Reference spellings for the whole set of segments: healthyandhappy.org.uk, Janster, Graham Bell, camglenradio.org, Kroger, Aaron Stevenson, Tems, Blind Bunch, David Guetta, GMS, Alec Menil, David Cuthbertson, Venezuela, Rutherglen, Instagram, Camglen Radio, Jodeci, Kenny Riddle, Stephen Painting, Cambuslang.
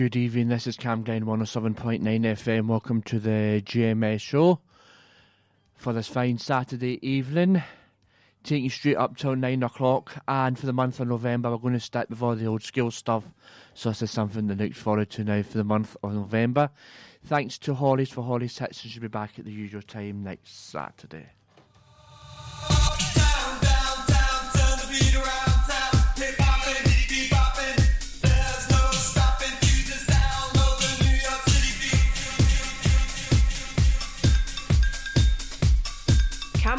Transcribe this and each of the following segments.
Good evening, this is Camglen 107.9 FM. Welcome to the GMS show for this fine Saturday evening. Taking you straight up till 9 o'clock, and for the month of November, we're going to stick with all the old school stuff. So this is something to look forward to now for the month of November. Thanks to Holly's for Holly's Hits, and she'll be back at the usual time next Saturday.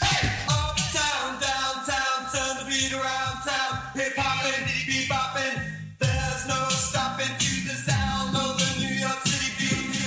Hey! Uptown, downtown, turn the beat around town. Hip hoppin', diddy bee boppin'. There's no stopping to the sound of the New York City beat.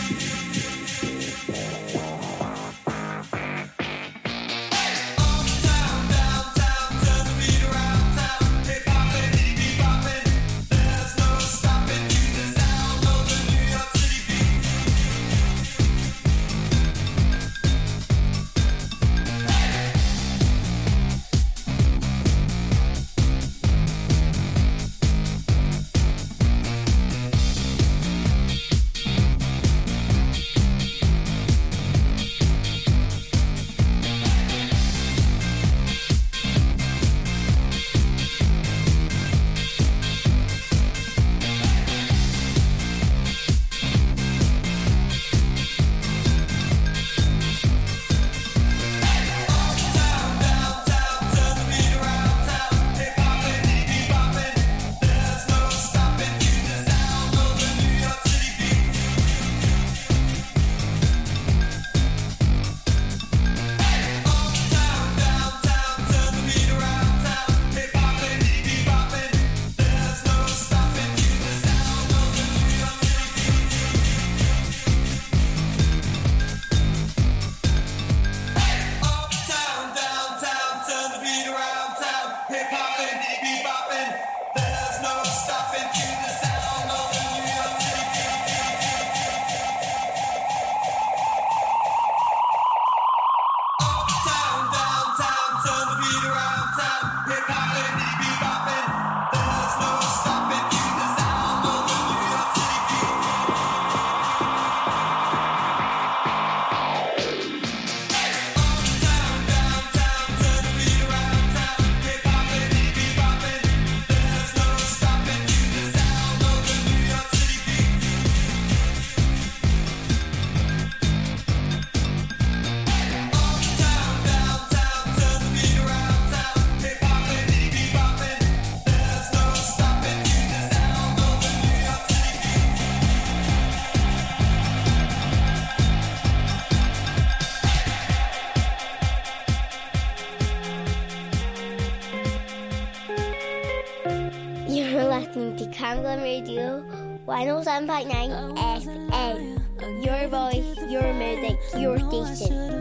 Camglen Radio, 107.9 FM. Your voice, your music, your station. Thank you.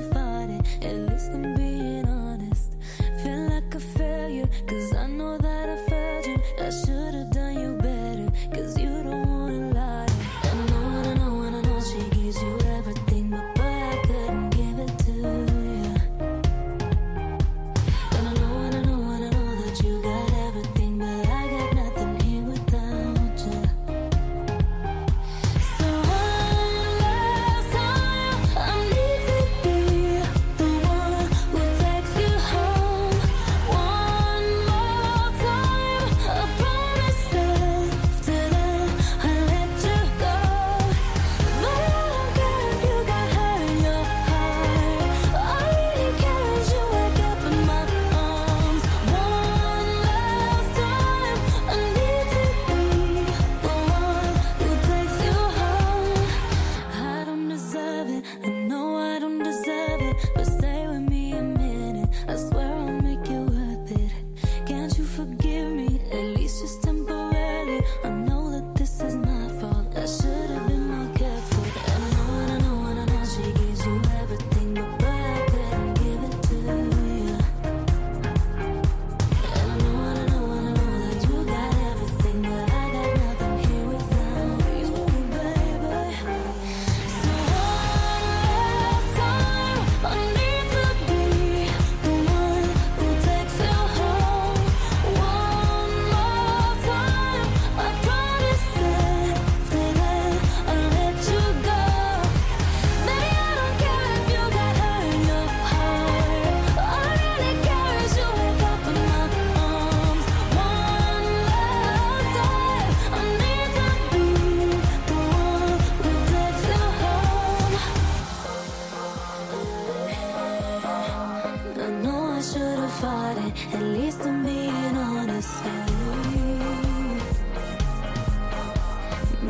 At least I'm being honest with you.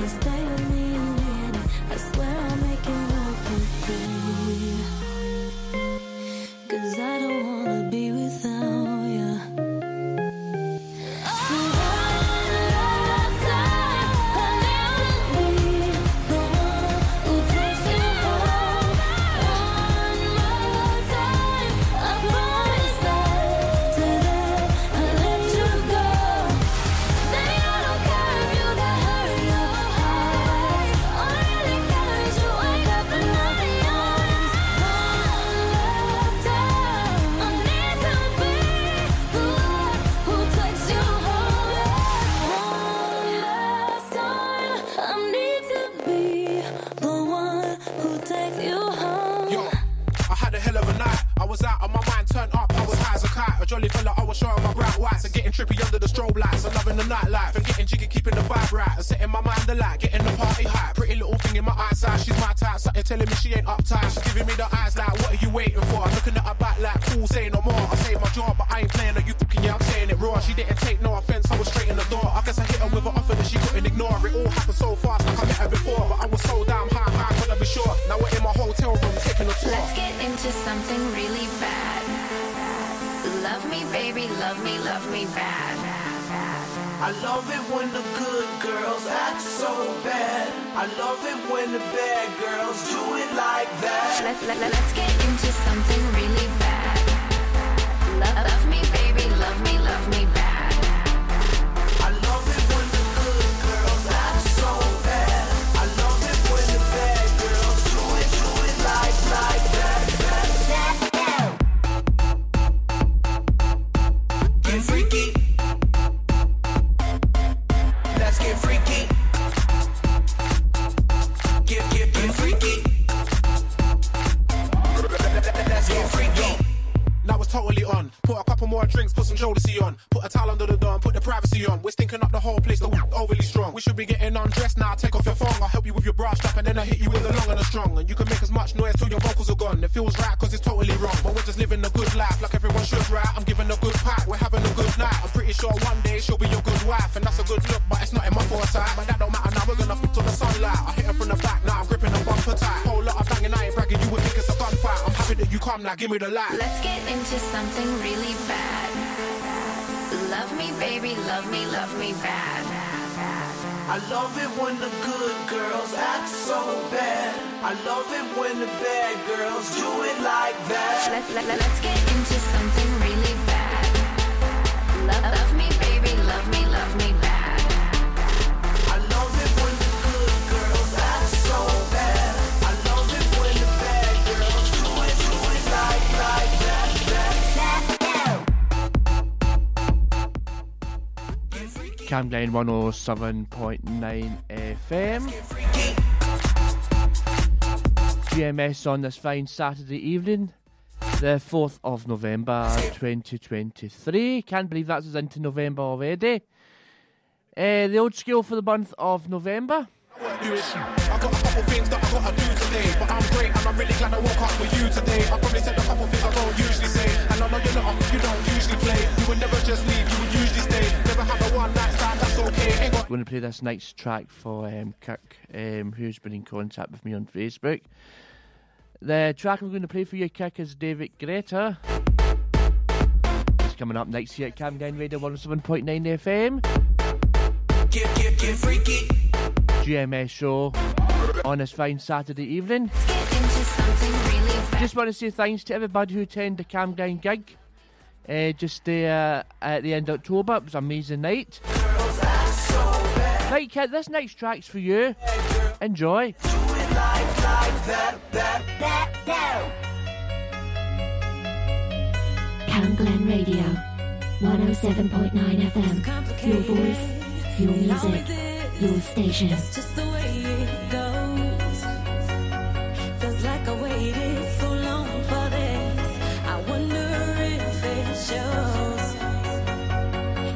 This day of me and Annie, I swear I'll make it work with you. 'Cause I don't wanna be without you. Jolly fella, I was showing my bright whites and getting trippy under the strobe lights. I'm loving the nightlife and getting jiggy, keeping the vibe right and setting my mind alight, getting the party high. Pretty little thing in my eyesight, she's my type. Something telling me she ain't uptight. She's giving me the eyes like, what are you waiting for? I'm looking at her back like, cool, say no more. I saved my job, but I ain't playing her. You fucking, yeah, I'm saying it raw. She didn't take no offense, I was straight in the door. I guess I hit her with an offer that she couldn't ignore. It all happened so fast, like I met her before, but I was so damn high, I couldn't be sure. Now we're in my hotel room taking a tour. Let's get into something really bad. Love me, baby, love me bad. I love it when the good girls act so bad. I love it when the bad girls do it like that. Let's get into something really bad. Love me, baby, love me bad. I love it when the good girls act so bad. I love it when the bad girls do it like that. Freaky. Let's get freaky. Get freaky. Let's get freaky. Now it's totally on. Put a couple more drinks, put some Jodeci on. Put a towel under the door and put the privacy on. We're stinking up the whole place, the overly strong. We should be getting undressed now, take off your thong. I'll help you with your bra strap and then I hit you with the long and the strong. And you can make as much noise till your vocals are gone. It feels right cause it's totally wrong. But we're just living a good life like everyone should, right? I'm giving a good pack, we're having a good night. I'm pretty sure one day she'll be your good wife. And that's a good look, but it's not in my foresight. But that don't matter now, we're gonna flip to the sunlight. I hit her from the back, now I'm gripping her bumper tight. Whole lot of banging, I ain't bragging, you would think it's a gunfight. I'm happy that you come, now give me the light. Let's get into something really bad. Love me, baby, love me bad. I love it when the good girls act so bad. I love it when the bad girls do it like that. Let's get into something really bad. Love me, baby, love me bad. I love it when the good girls act so bad. I love it when the bad girls do it like that. Camglen 107.9 FM. GMS on this fine Saturday evening, the 4th of November 2023. Can't believe that's us into November already. The old school for the month of November. I got a couple things that I gotta do today, but I'm great and I'm really glad I woke up with you today. I probably said a couple things I don't usually say, and I know you're not, you don't usually play. You would never just leave, you would usually stay. Never have a one night stand, that's okay. I'm going to play this next track for Kirk, who's been in contact with me on Facebook. The track I'm going to play for you, Kirk, is David Guetta. It's coming up next here at Camglen Radio 107.9 FM. Get freaky. GMS show on this fine Saturday evening. Just want to say thanks to everybody who attended the Camglen gig just there at the end of October. It was an amazing night. Right, kid, this next track's for you. Enjoy. Camglen Radio 107.9 FM. Your voice, your music, your station. That's just the way it goes. Feels like I waited so long for this. I wonder if it shows.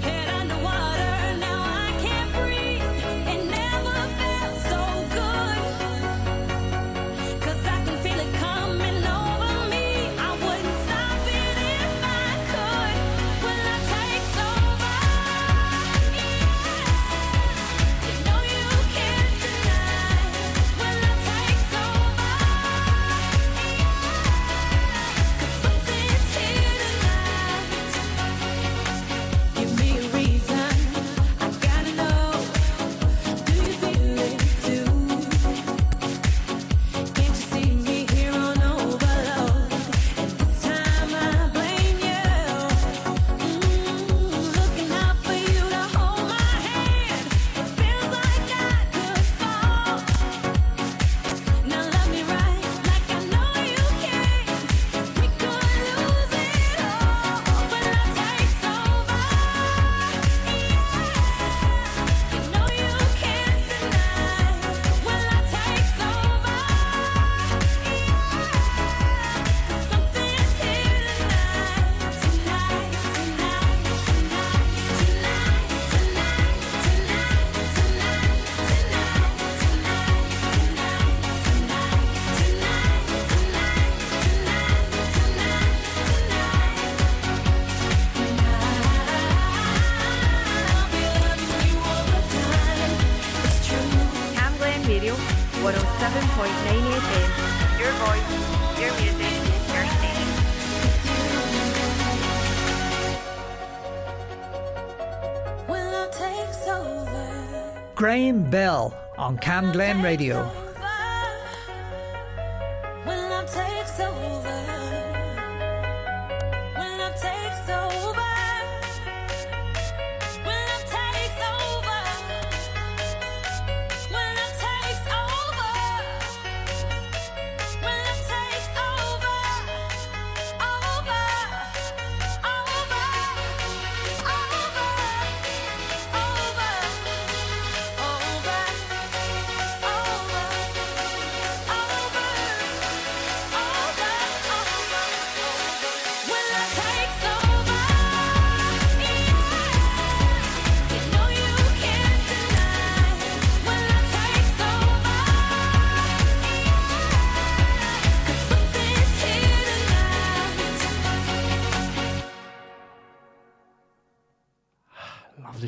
Head underwater, now I can't breathe. It never felt so good. 'Cause I can feel it coming over me. I wouldn't stop it if I could. Well, 107.9 FM. Your voice, your music, your station. When all takes over. Graham Bell on Camglen Radio.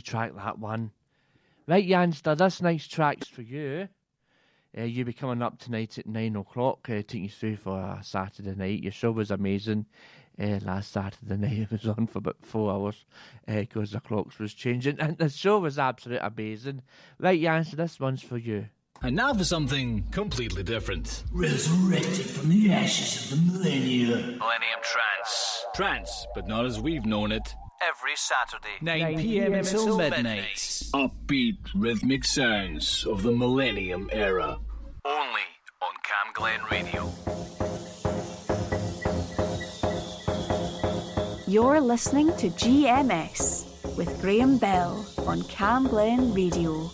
Track that one. Right, Janster, this night's track's for you. You'll be coming up tonight at 9 o'clock, taking you through for a Saturday night. Your show was amazing last Saturday night. It was on for about 4 hours because the clocks was changing, and the show was absolutely amazing. Right, Janster, this one's for you. And now for something completely different. Resurrected from the ashes of the Millennium Trance, but not as we've known it. Every Saturday, 9 p.m. until midnight. Upbeat rhythmic sounds of the Millennium era. Only on Camglen Radio. You're listening to GMS with Graham Bell on Camglen Radio.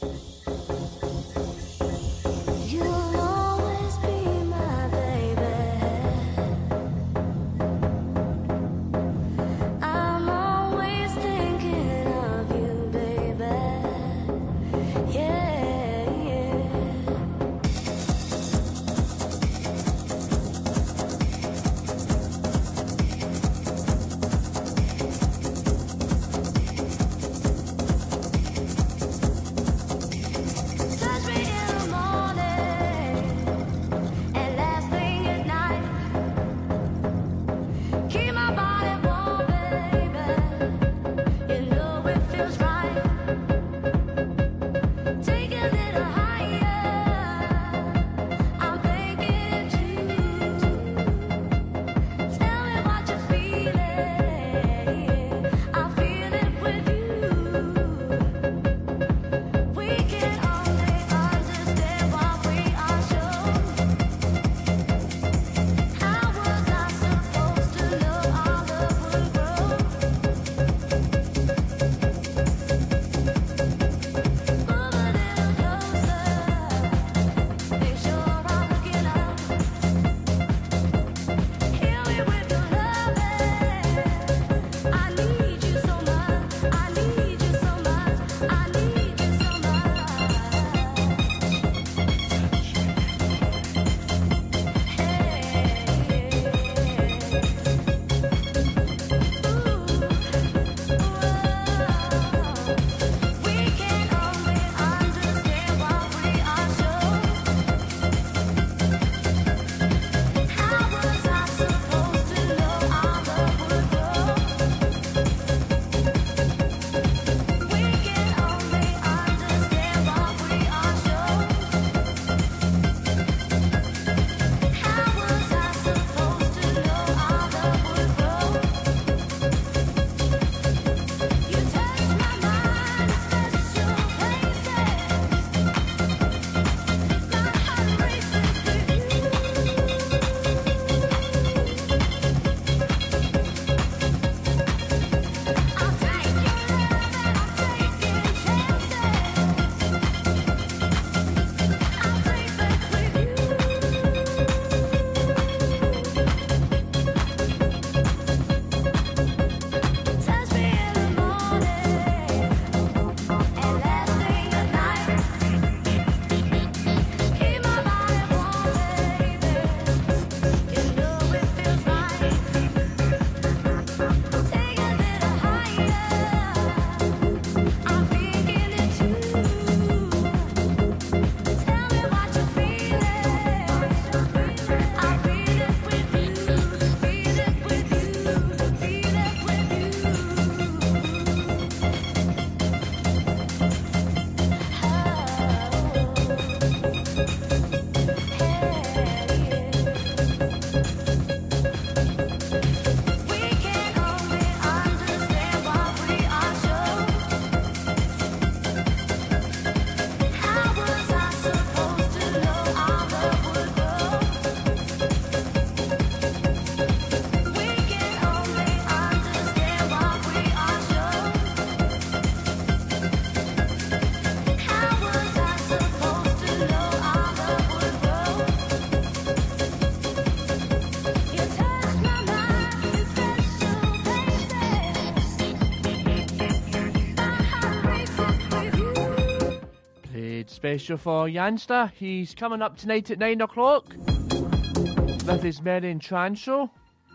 special for Janster. He's coming up tonight at 9 o'clock with his Merry and Trans show.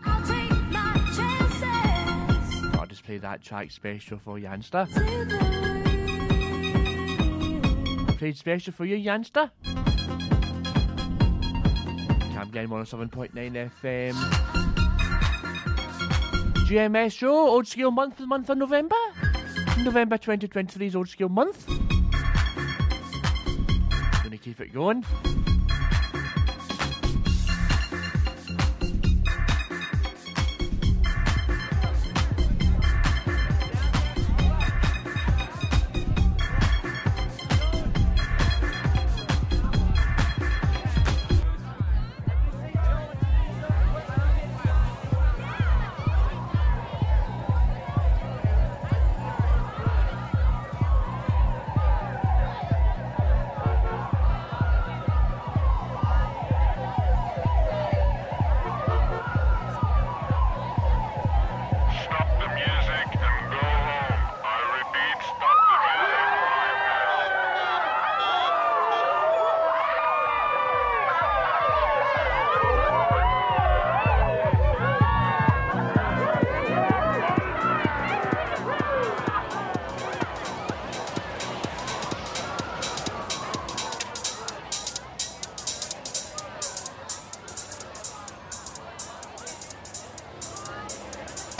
I'll take my chances. I'll just play that track special for Janster. Played special for you, Janster. Camglen 107.9 FM. GMS show, Old Scale Month, the month of November. November 2023 is Old Scale Month. Gonna keep it going.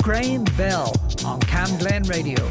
Graham Bell on Camglen Radio.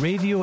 Radio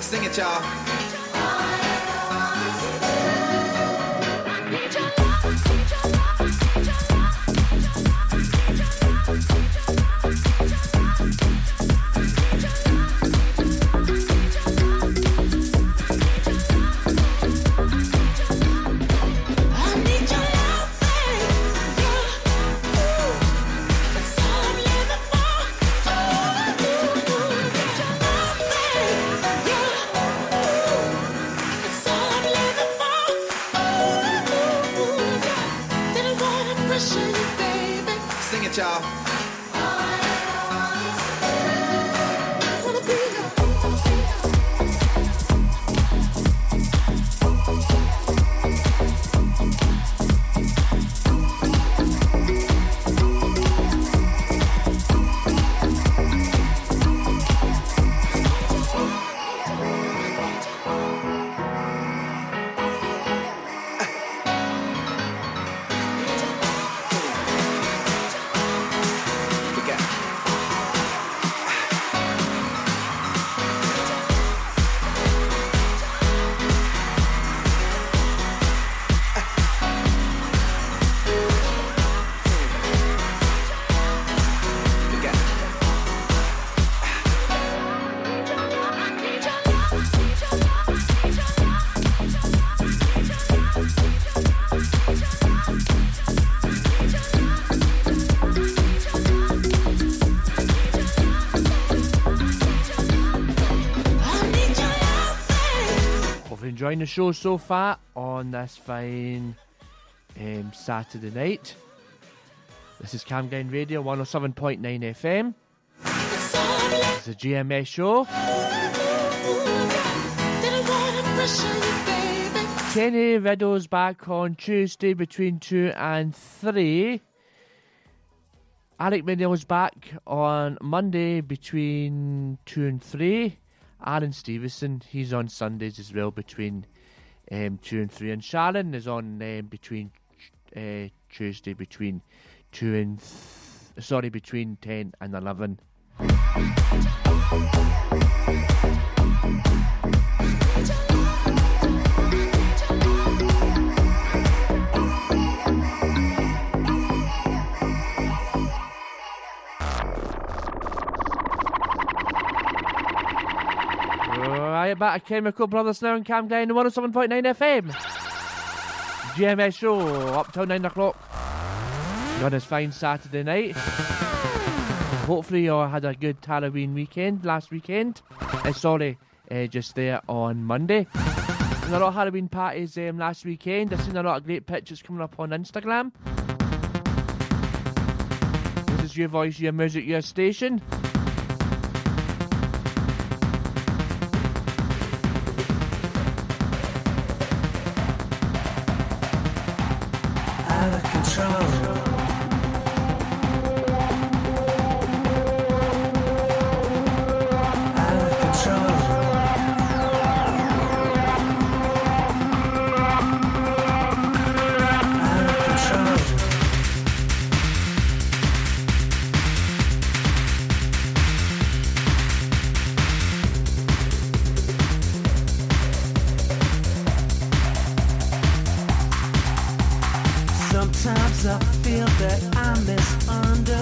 Sing it, y'all. Enjoying the show so far on this fine Saturday night. This is Camglen Radio 107.9 FM. It's a GMS show. Kenny Riddle's back on Tuesday between 2 and 3. Alec Menil's back on Monday between 2 and 3. Aaron Stevenson, he's on Sundays as well between 2 and 3. And Sharon is on Tuesday between 2 and... between 10 and 11. Back to Chemical Brothers now in Camden 107.9 FM. GMS show up till 9 o'clock on this fine Saturday night. Hopefully you all had a good Halloween weekend last weekend. Just there on Monday. And a lot of Halloween parties last weekend. I've seen a lot of great pictures coming up on Instagram. This is your voice, your music, your station. Sometimes I feel that I'm misunderstood.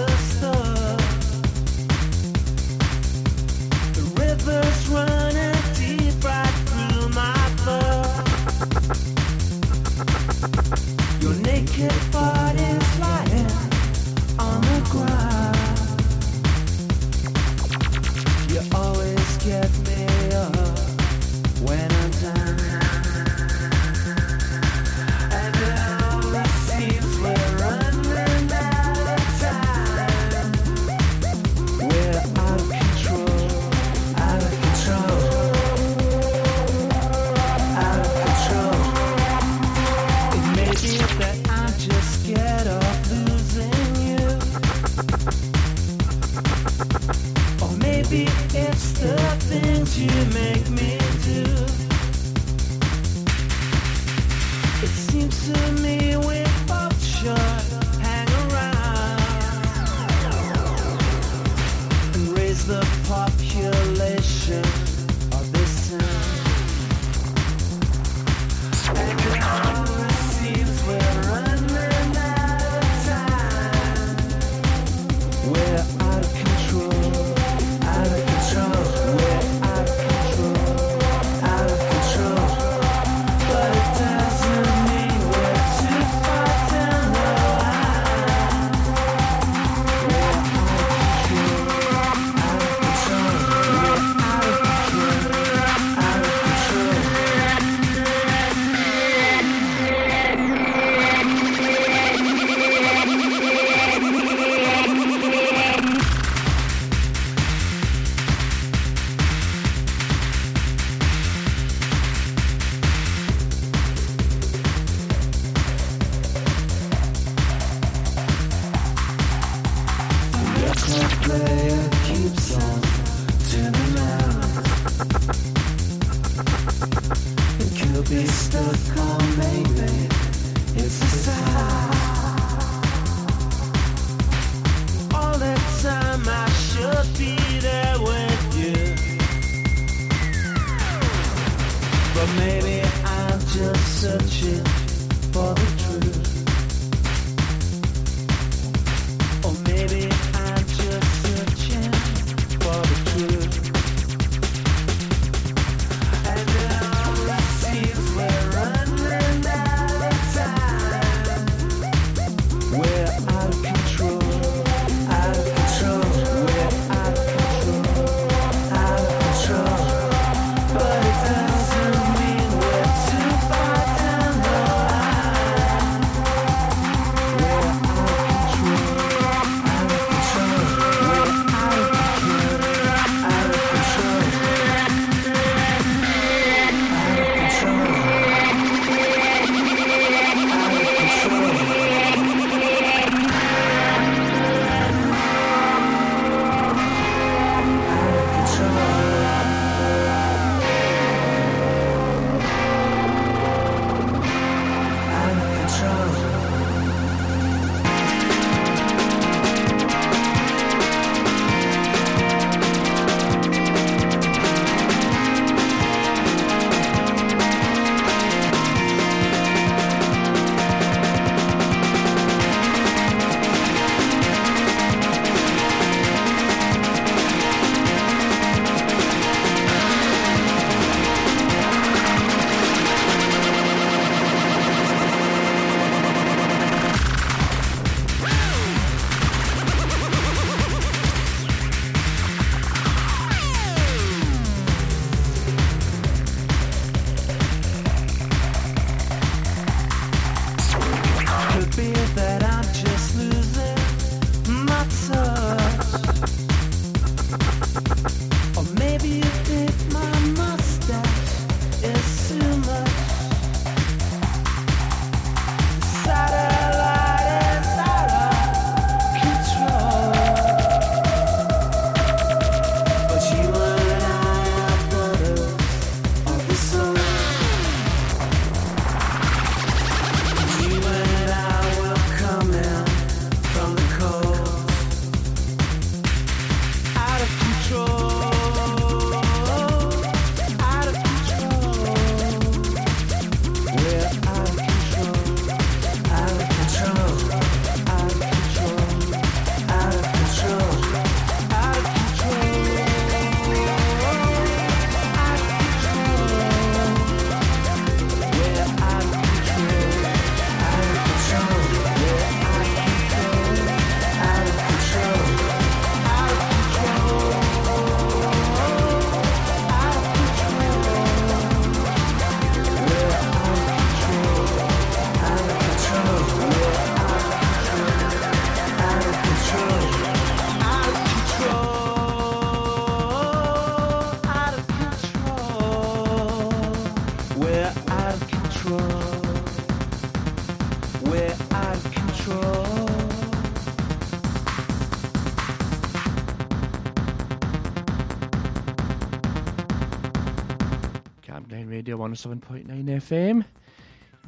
107.9 FM.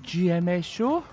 GMA show.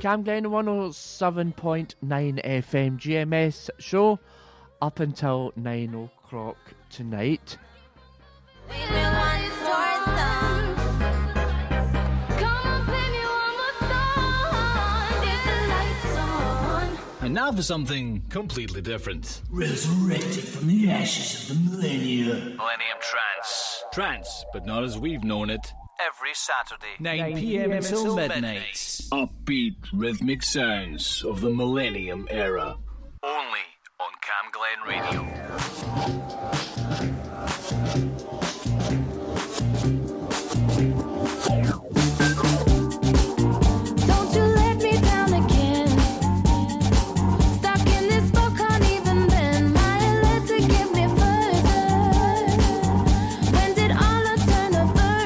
Camglen 107.9 FM GMS show up until 9 o'clock tonight. And now for something completely different. Resurrected from the ashes of the Millennium Trance. Trance, but not as we've known it. Every Saturday, 9 p.m. until midnight. Upbeat rhythmic sounds of the Millennium era. Only on Camglen Radio. Don't you let me down again. Stuck in this boat, can't even bend. My legs to get me further. When did all I turn a burden?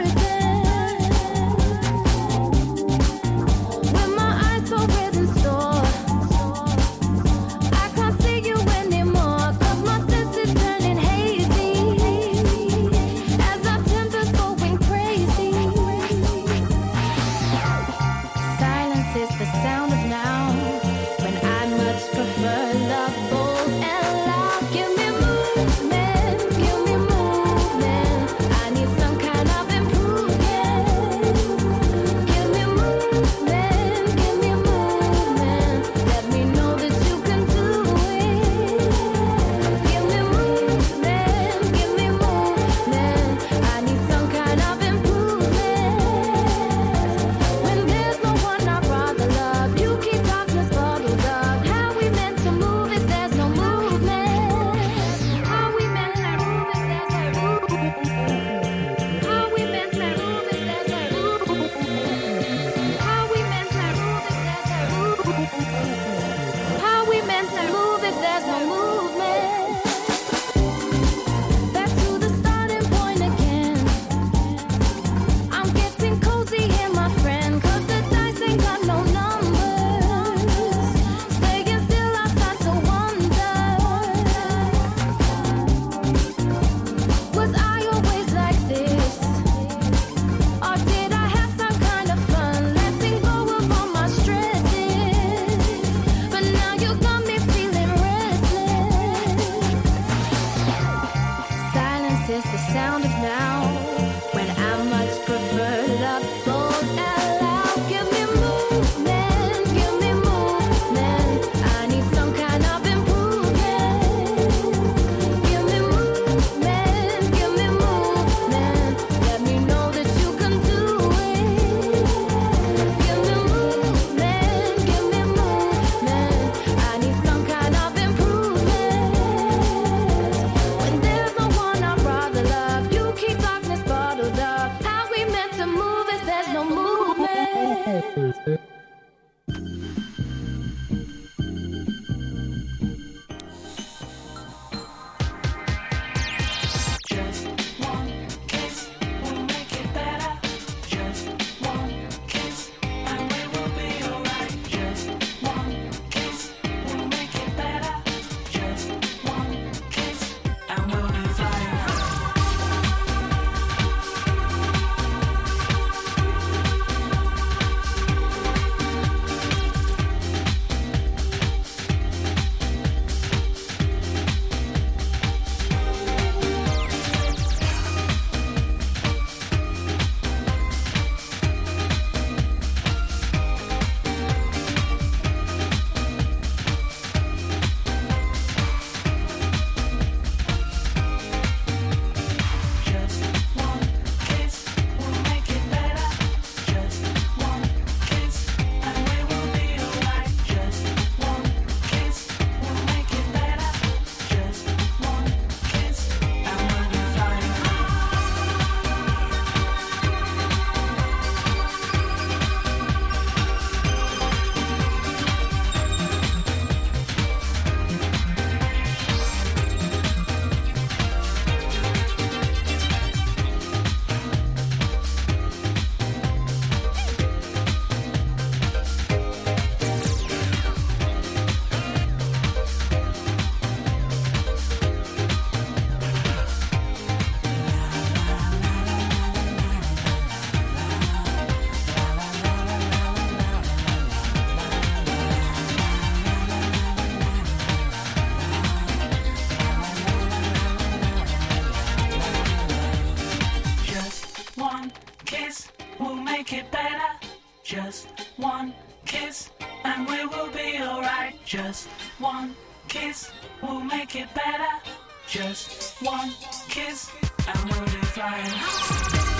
Keep kiss and we will be alright. Just one kiss will make it better. Just one kiss and we'll be flying.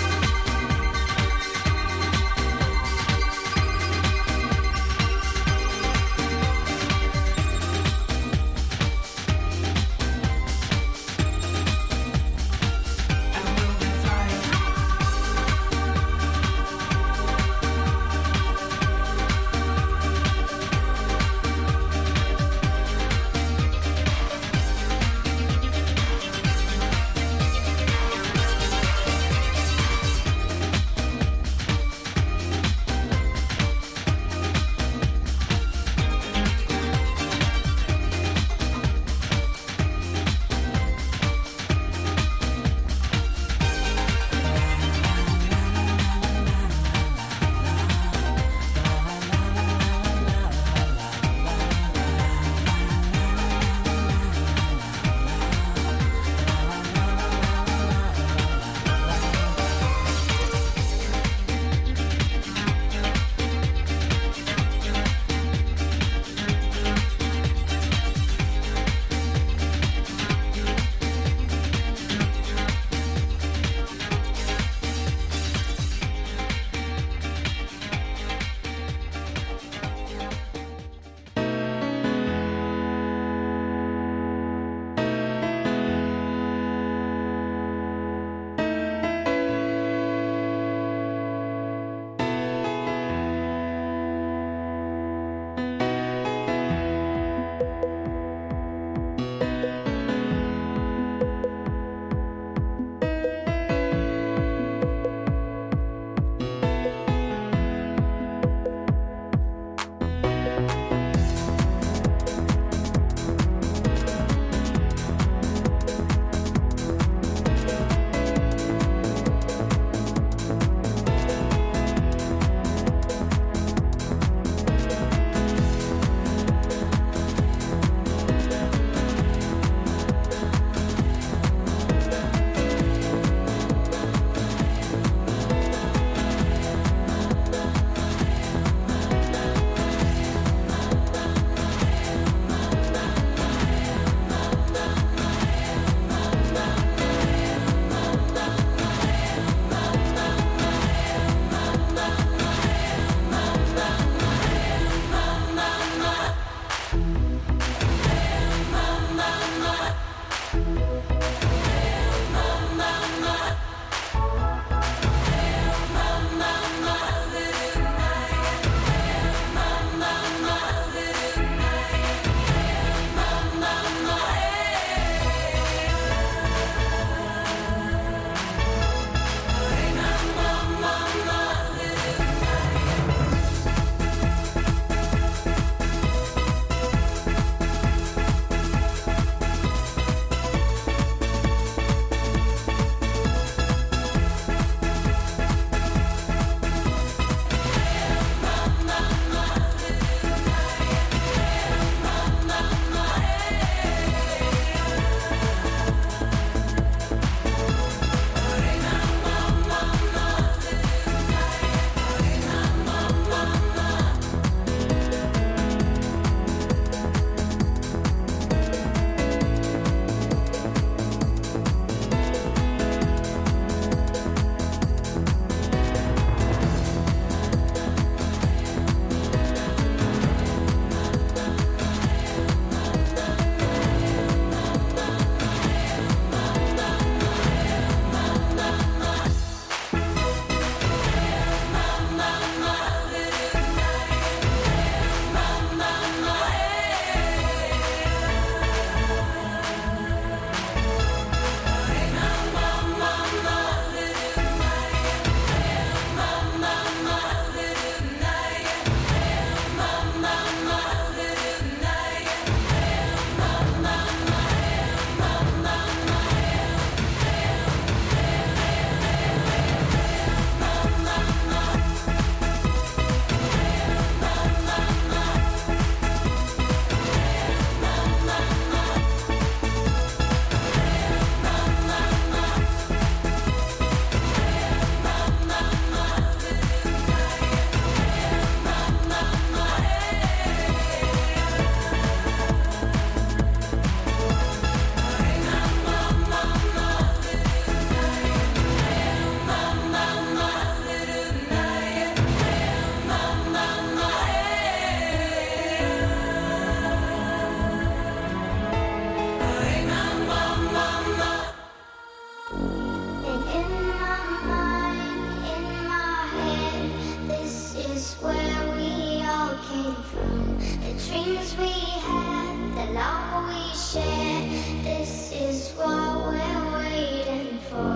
dreams we have, the love we share, this is what we're waiting for.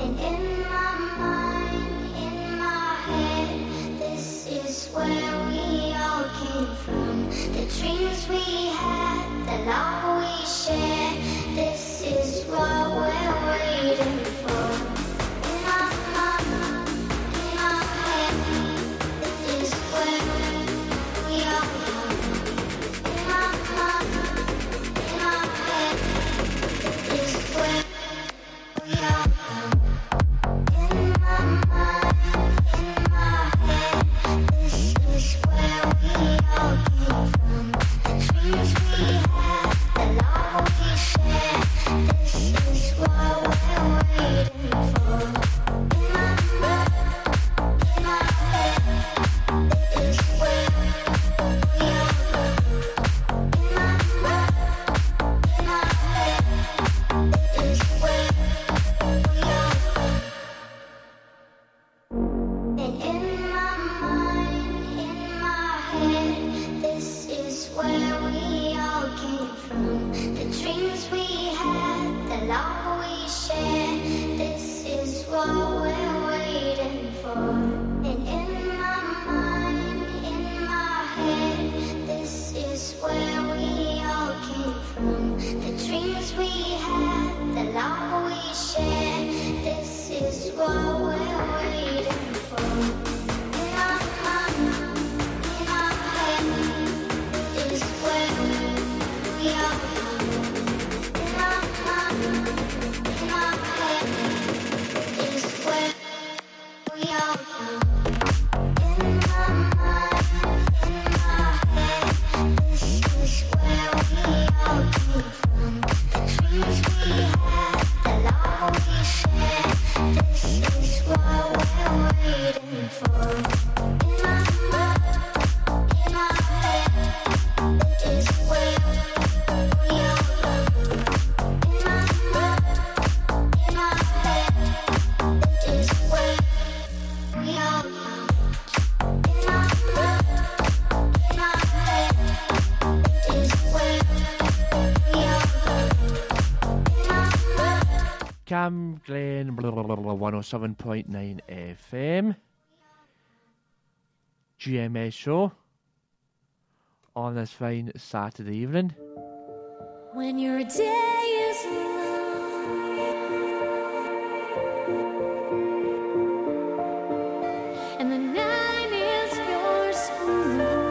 And in my mind, in my head, this is where we all came from. The dreams we have, the love we share, this is what we're waiting for. In my head, this is where we all came from. Camglen 107.9 FM GMS show on this fine Saturday evening. When your day is long and the night is yours alone.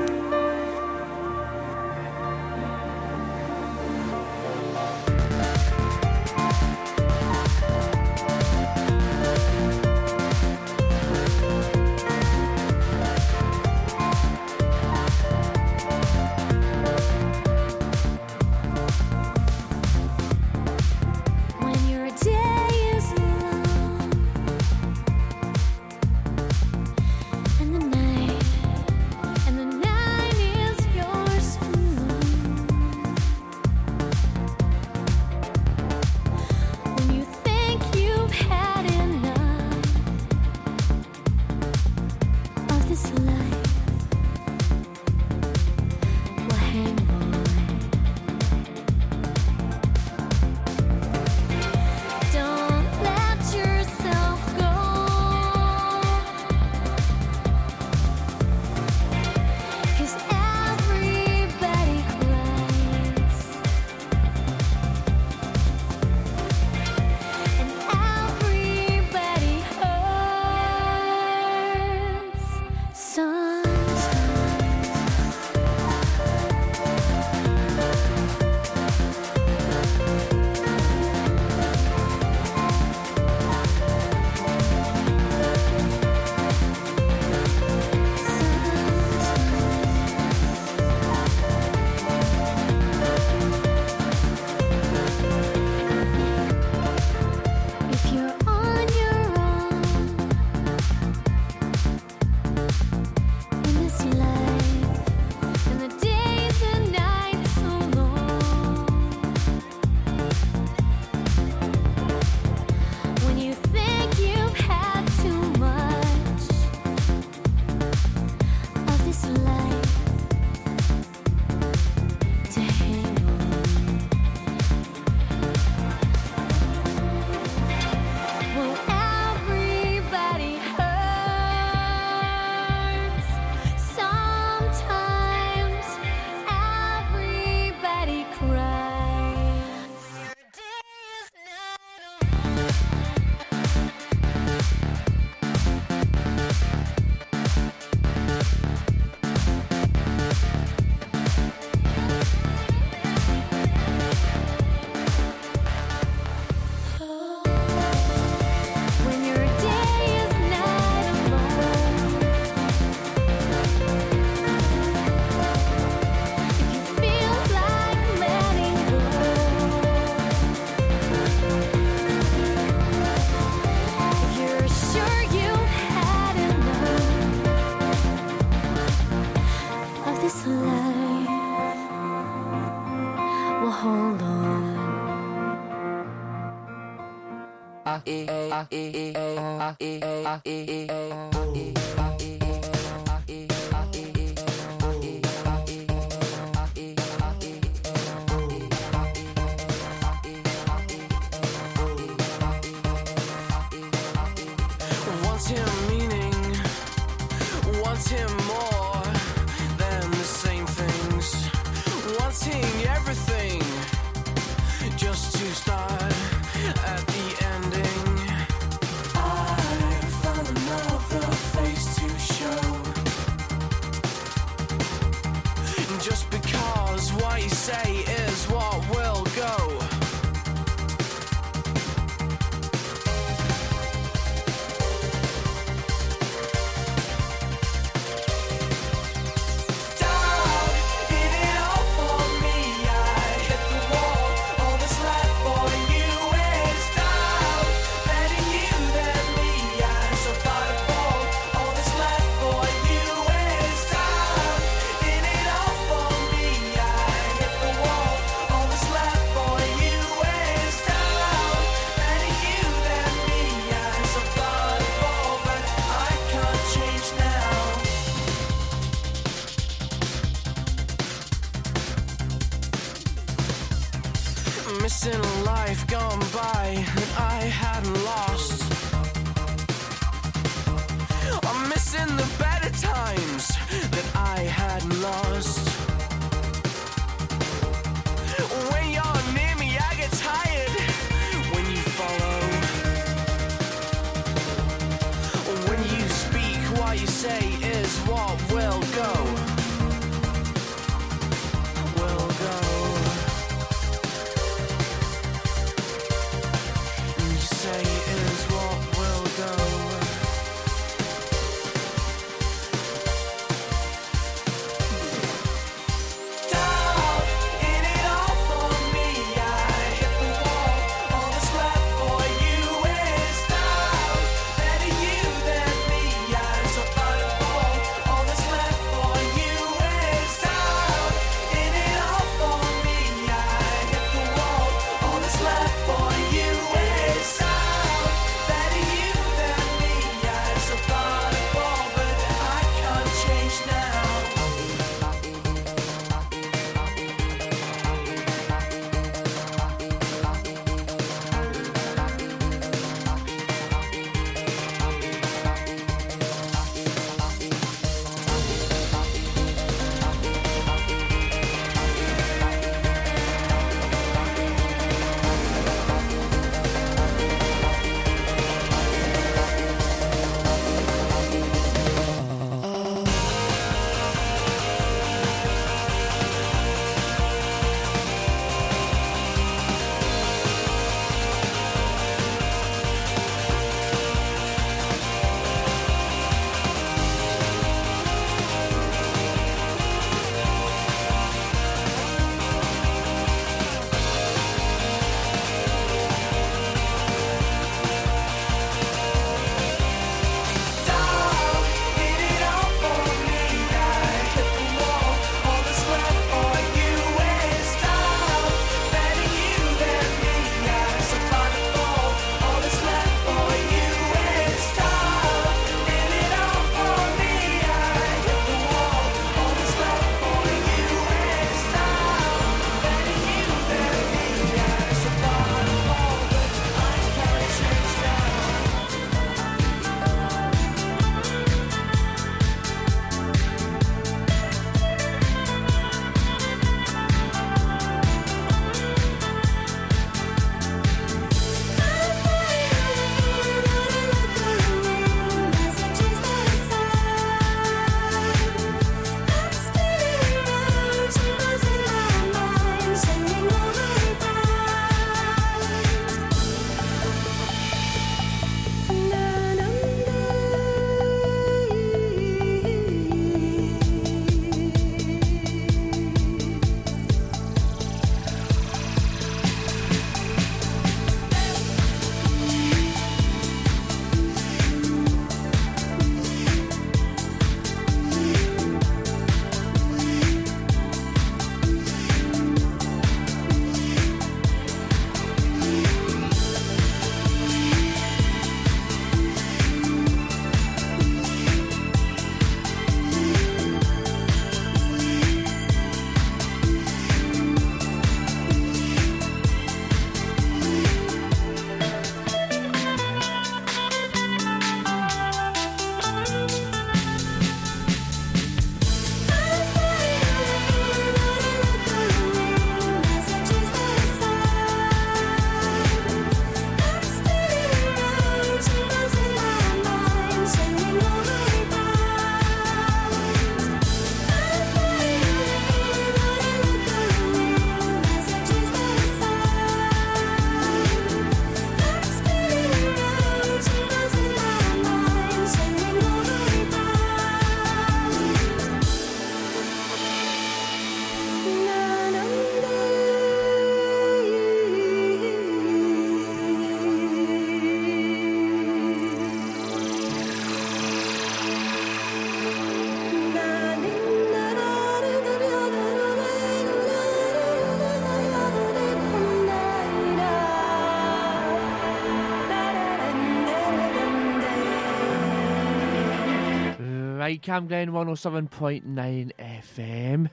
right, Camglen 107.9 FM.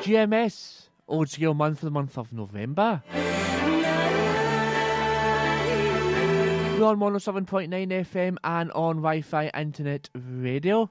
GMS, Old School Month for the month of November. We're on 107.9 FM and on Wi-Fi internet radio.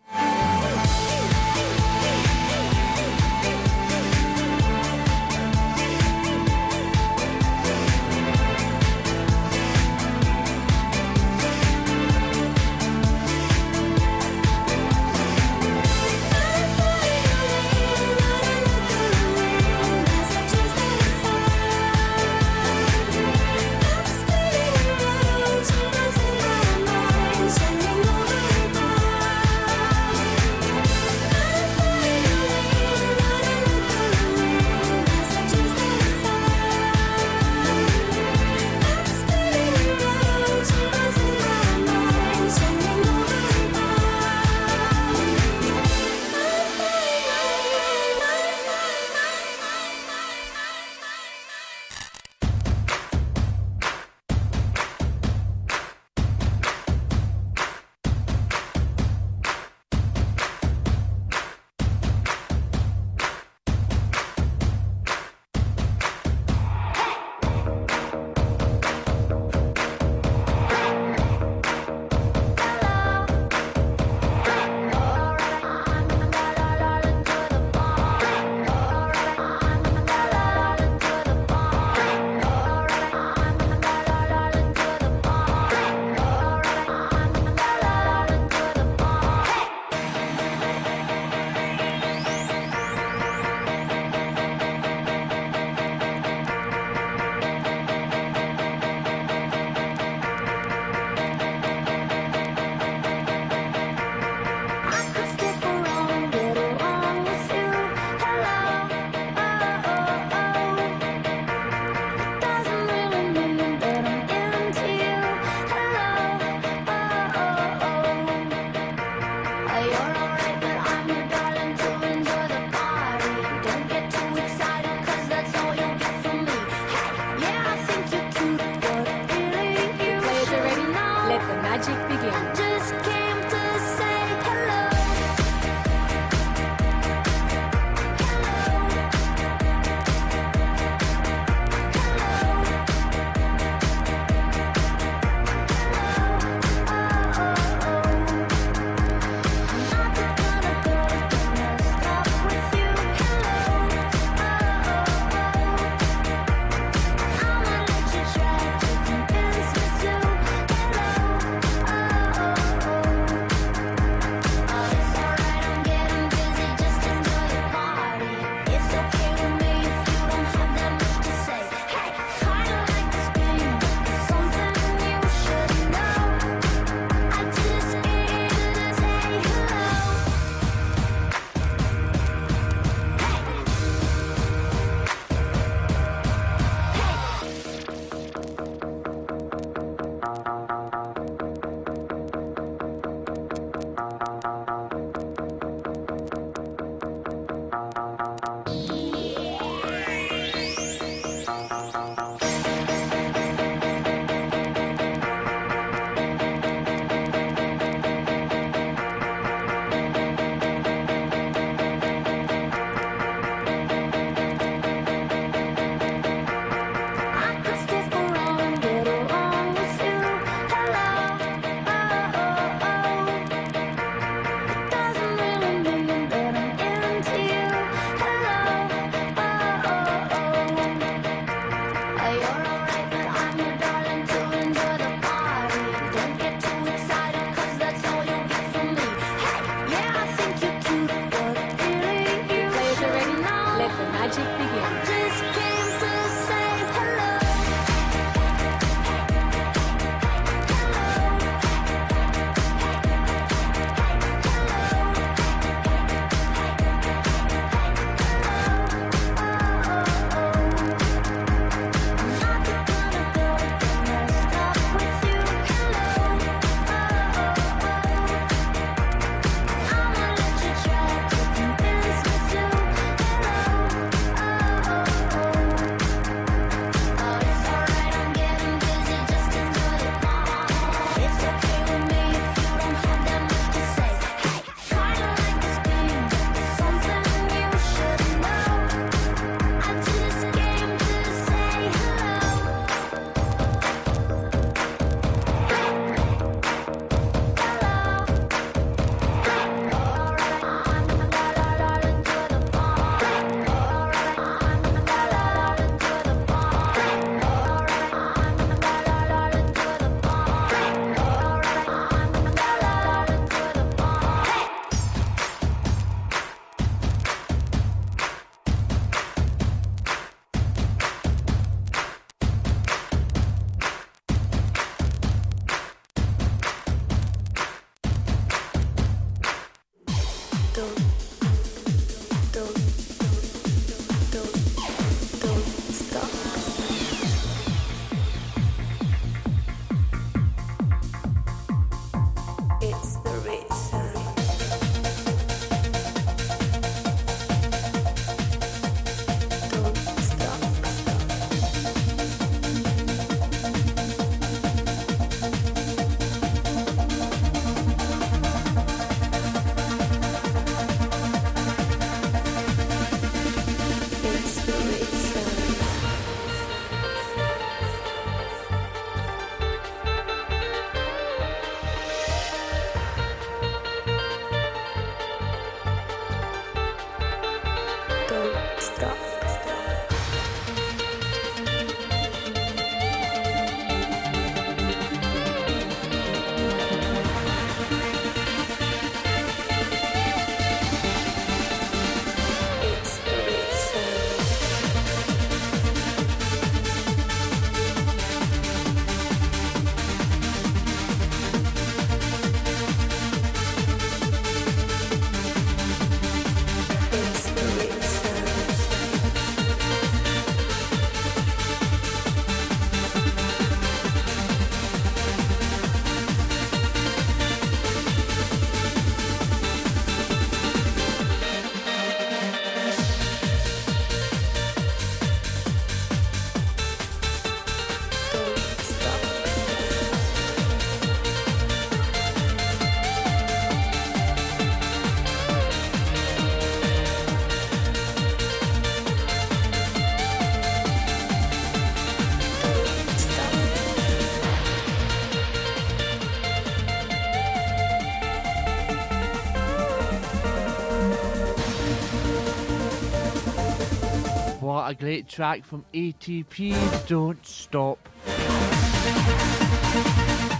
what a great track from ATP, Don't Stop.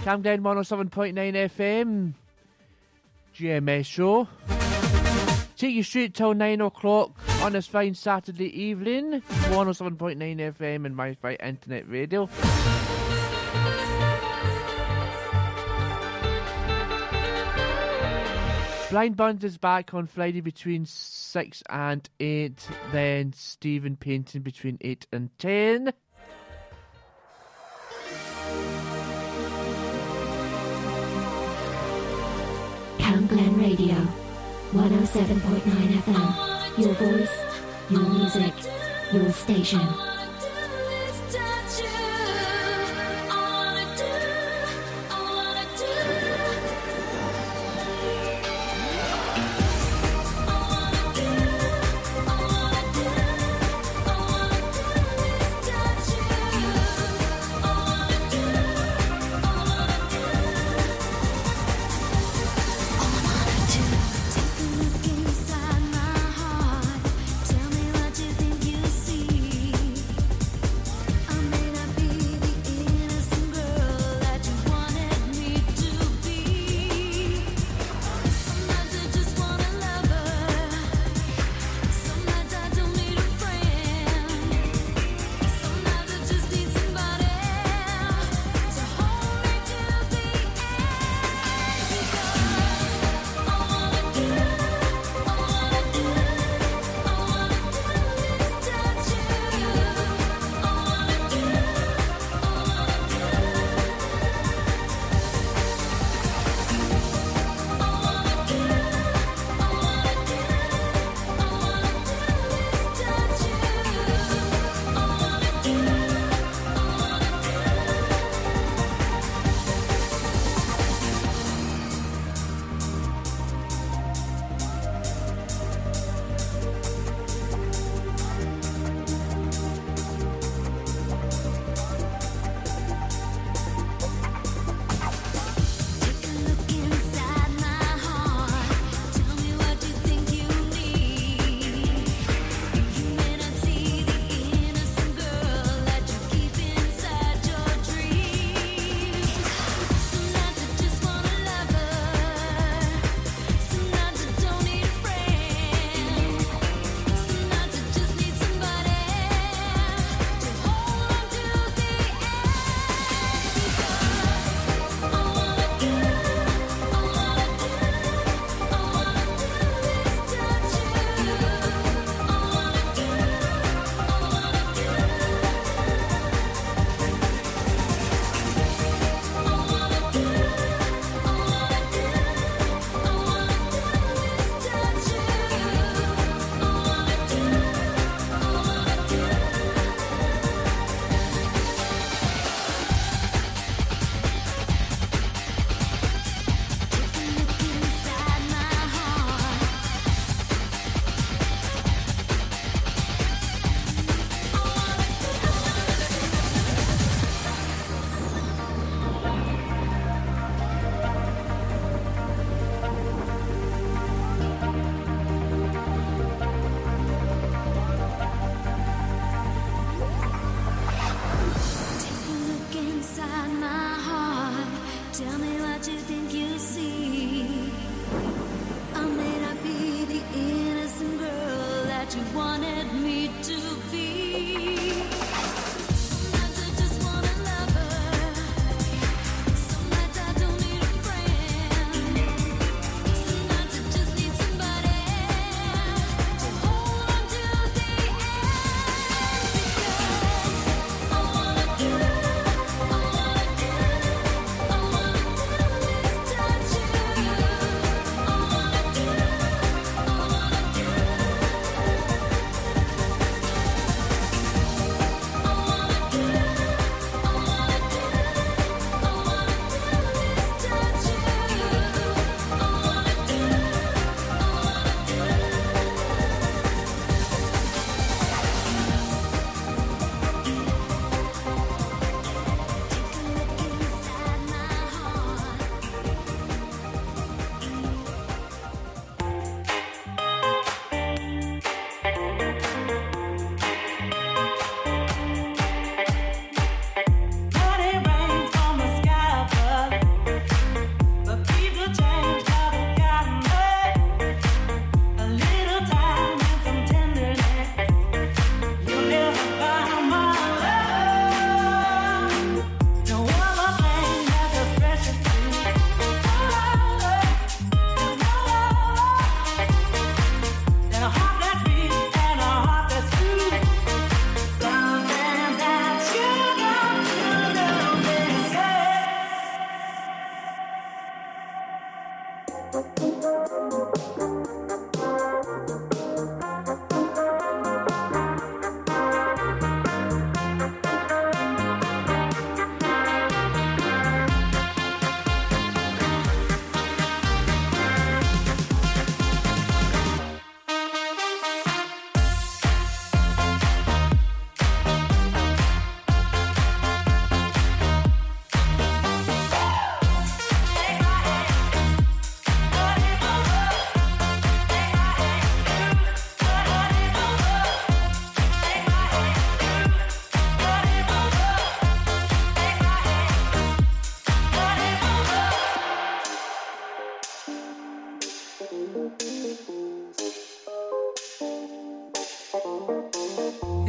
Camglen 107.9 FM, GMS show. Take you straight till 9 o'clock on this fine Saturday evening. 107.9 FM and Wi-Fi internet radio. Blind Bunch is back on Friday between 6 and 8, then Stephen Painting between 8 and 10. Camglen Radio, 107.9 FM, your voice, your music, your station.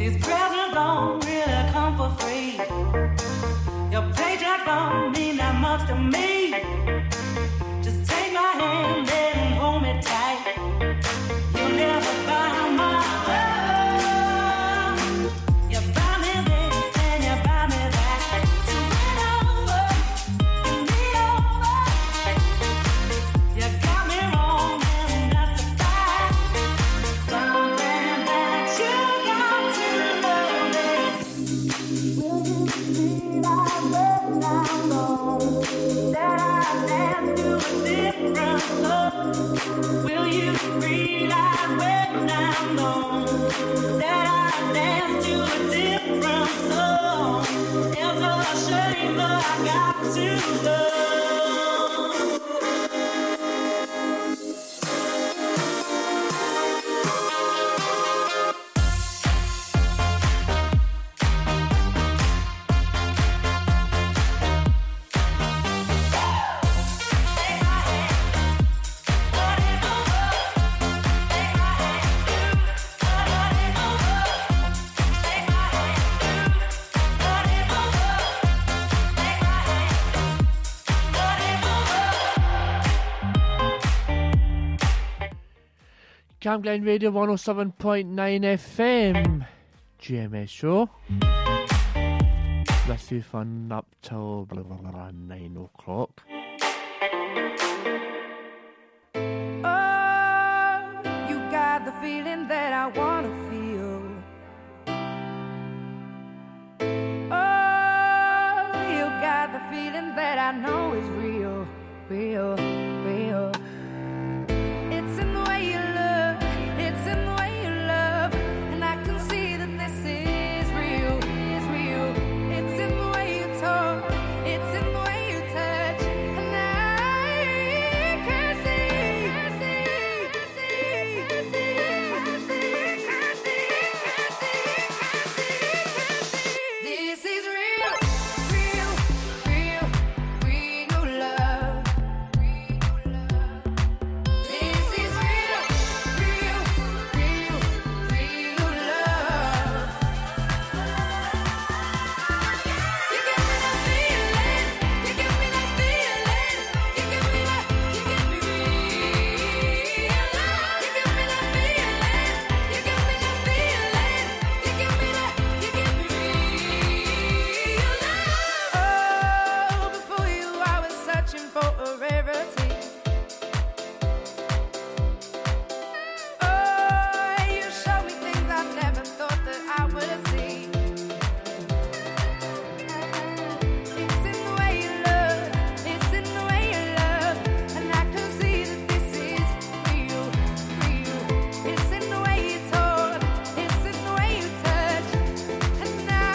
These presents don't really come for free. Your paycheck don't mean that much to me. Just take my hand and hold me tight. You'll never buy my love. You buy me this and you buy me that. So win over, win me over. You got me wrong and that's a fact. Something that you got to notice. Will you see my love now? That I dance to a different love. Will you realize when I'm gone that I dance to a different song? It's a shame that I got to love. Camglen Radio 107.9 FM GMS show. Let's do fun up till 9 o'clock. Oh, you got the feeling that I want to feel. Oh, you got the feeling that I know is real, real, real. It's in the way you look. It's in the way you love, and I can see that this is real, is real. It's in the way you talk, it's in the way you touch, and I can see. This is real, real, real, real love. This is real. Real, real, real love. You give me that feeling. You give me that feeling. You give me that. You give me real love. You give me that feeling. You give me that feeling. You give me that. You give me real love. Oh, before you, I was searching for a rarity. Oh, you show me things I never thought that I would see. It's in the way you look, it's in the way you love, and I can see that this is real, real. It's in the way you talk, it's in the way you touch, and I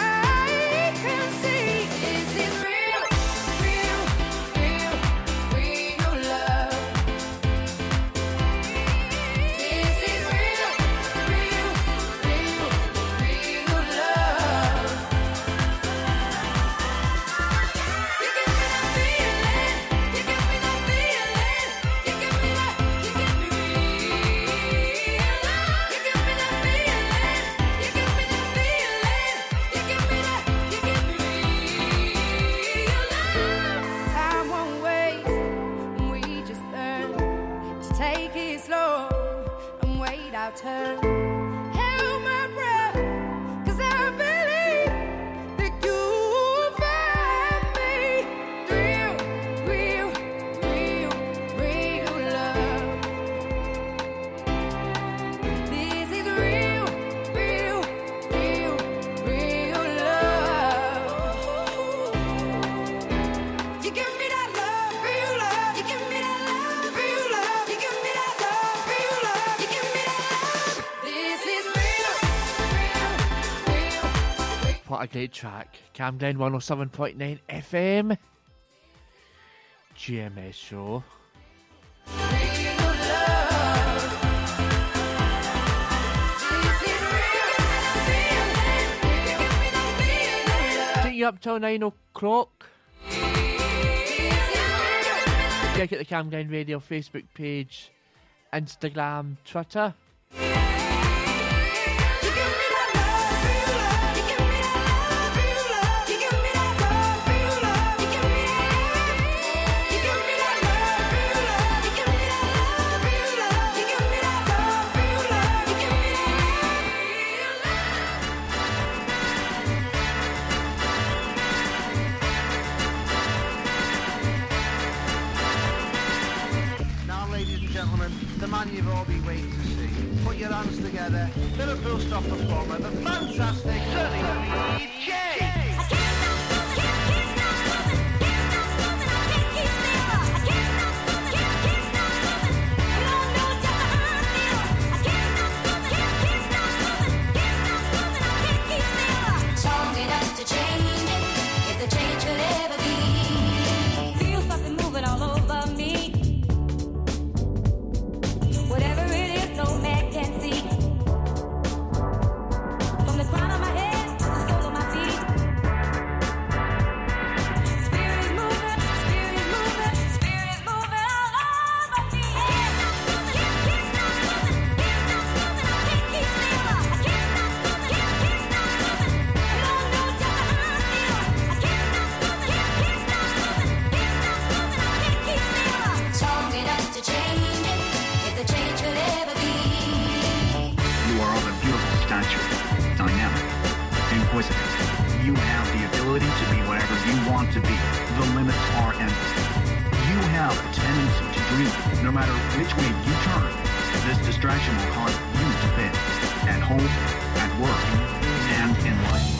can see this is real, real, real, real love. This is real, real, real, real love. You give me that feeling. You give me that feeling. You give me that. You give me real love. You give me that feeling. You give me that feeling. You give me that. You give me real love. Time won't waste, and we just learn to take it slow and wait our turn. Held my breath, 'cause I believe that you'll find me. Real, real, real, real love. This is real, real, real, real love. You give me that love, real love. You give me that love, real love. You give me that love, real love. You give me that love. This is real, real, real. What a great track. Camden 107.9 FM GMS show. Take you up till 9 o'clock. Check out the Camglen Radio Facebook page, Instagram, Twitter. You give me that love, real man you've all been waiting to see. Put your hands together, Liverpool stop performer, the fantastic Johnny DJ. You have the ability to be whatever you want to be. The limits are endless. You have a tendency to dream. No matter which way you turn, this distraction will cause you to fail. At home, at work, and in life.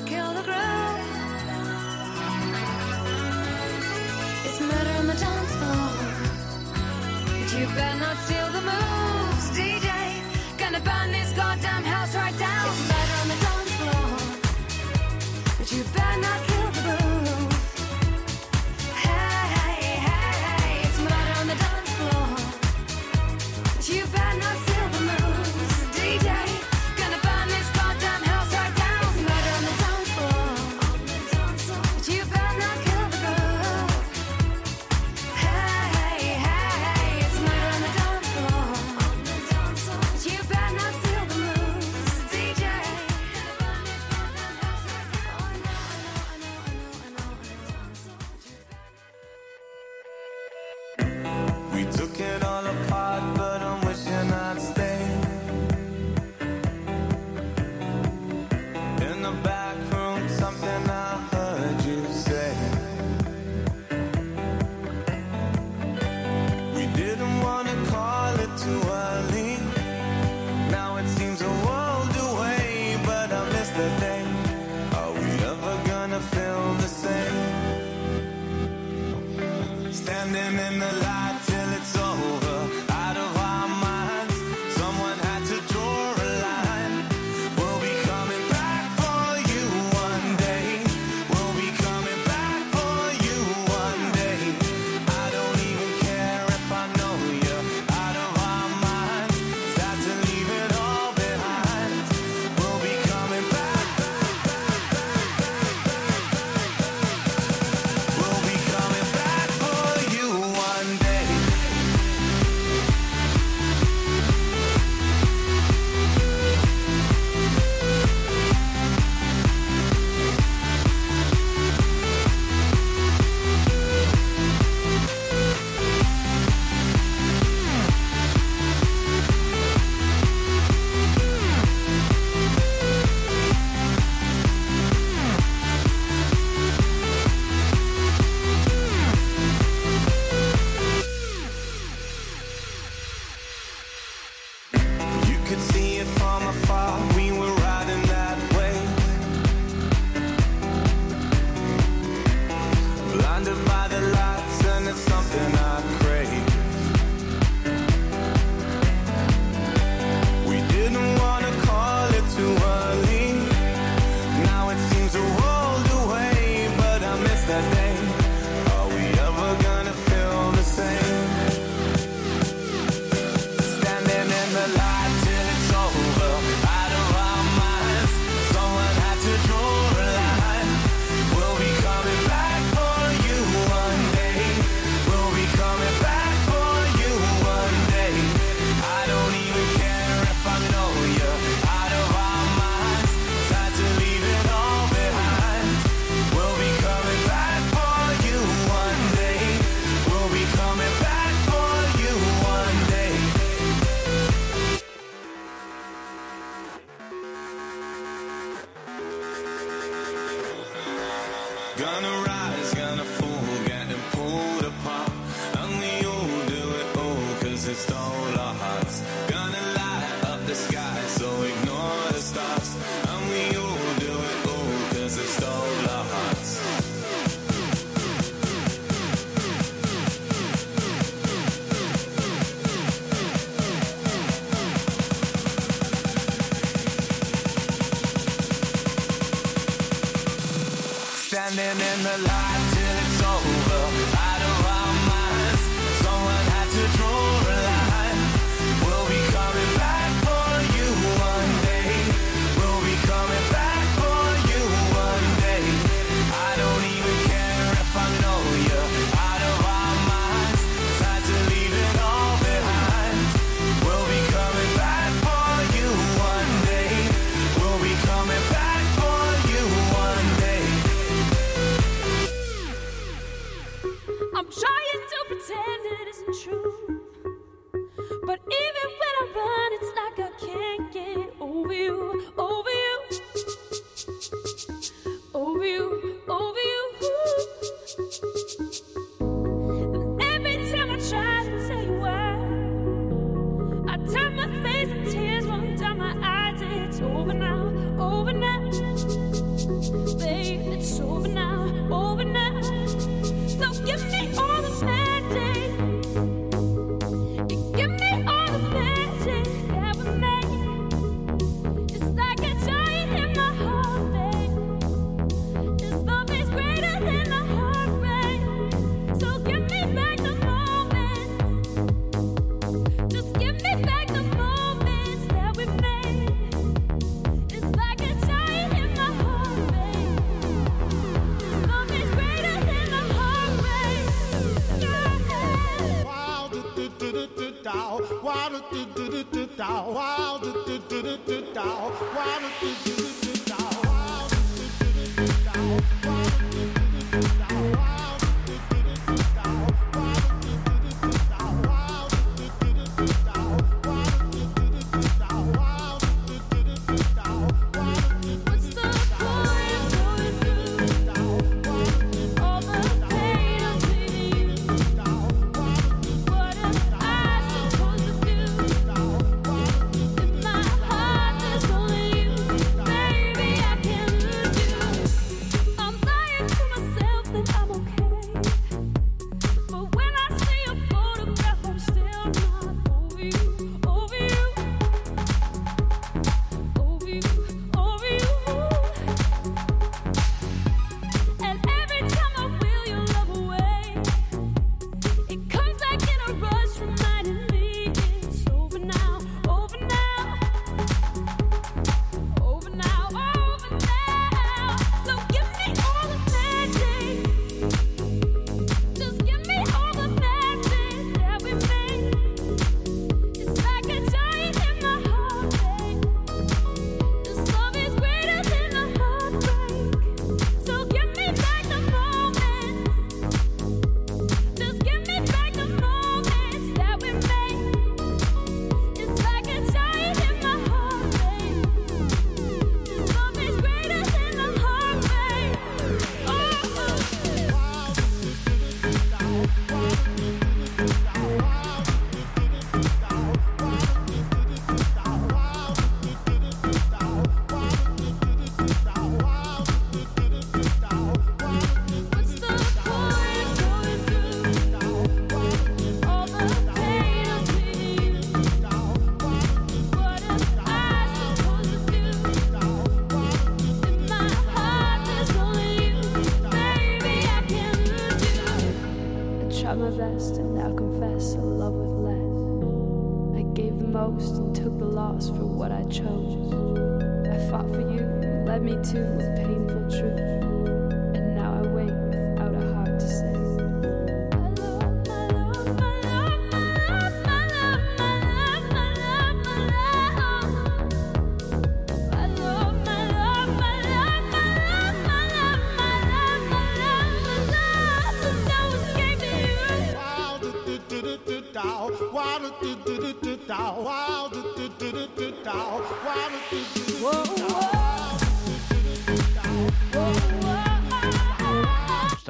I'll kill the ground. It's murder on the dance floor, but you better not steal the moves, DJ. Gonna burn this goddamn house right down. It's murder on the dance floor, but you better not kill the groove. Hey, hey, hey, hey. It's murder on the dance floor, but you better not steal the moves, DJ. Standing in the light till it's over, out of our minds. Someone had to draw a line. We'll be coming back for you one day. We'll be coming back for you one day. I don't even care if I know you. Out of our minds, time to leave it all behind. We'll be coming back for you one day. We'll be coming back for you one day. I'm trying to pretend it isn't true, but even when I run, it's like I can't get over you, over you, over you, over you. And every time I try to tell you why, I turn my face and tears run down my eyes. It's over now, over now.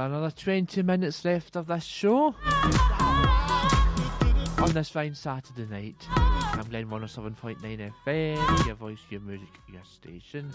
Another 20 minutes left of this show on this fine Saturday night. Camglen 107.9 FM, your voice, your music, your station.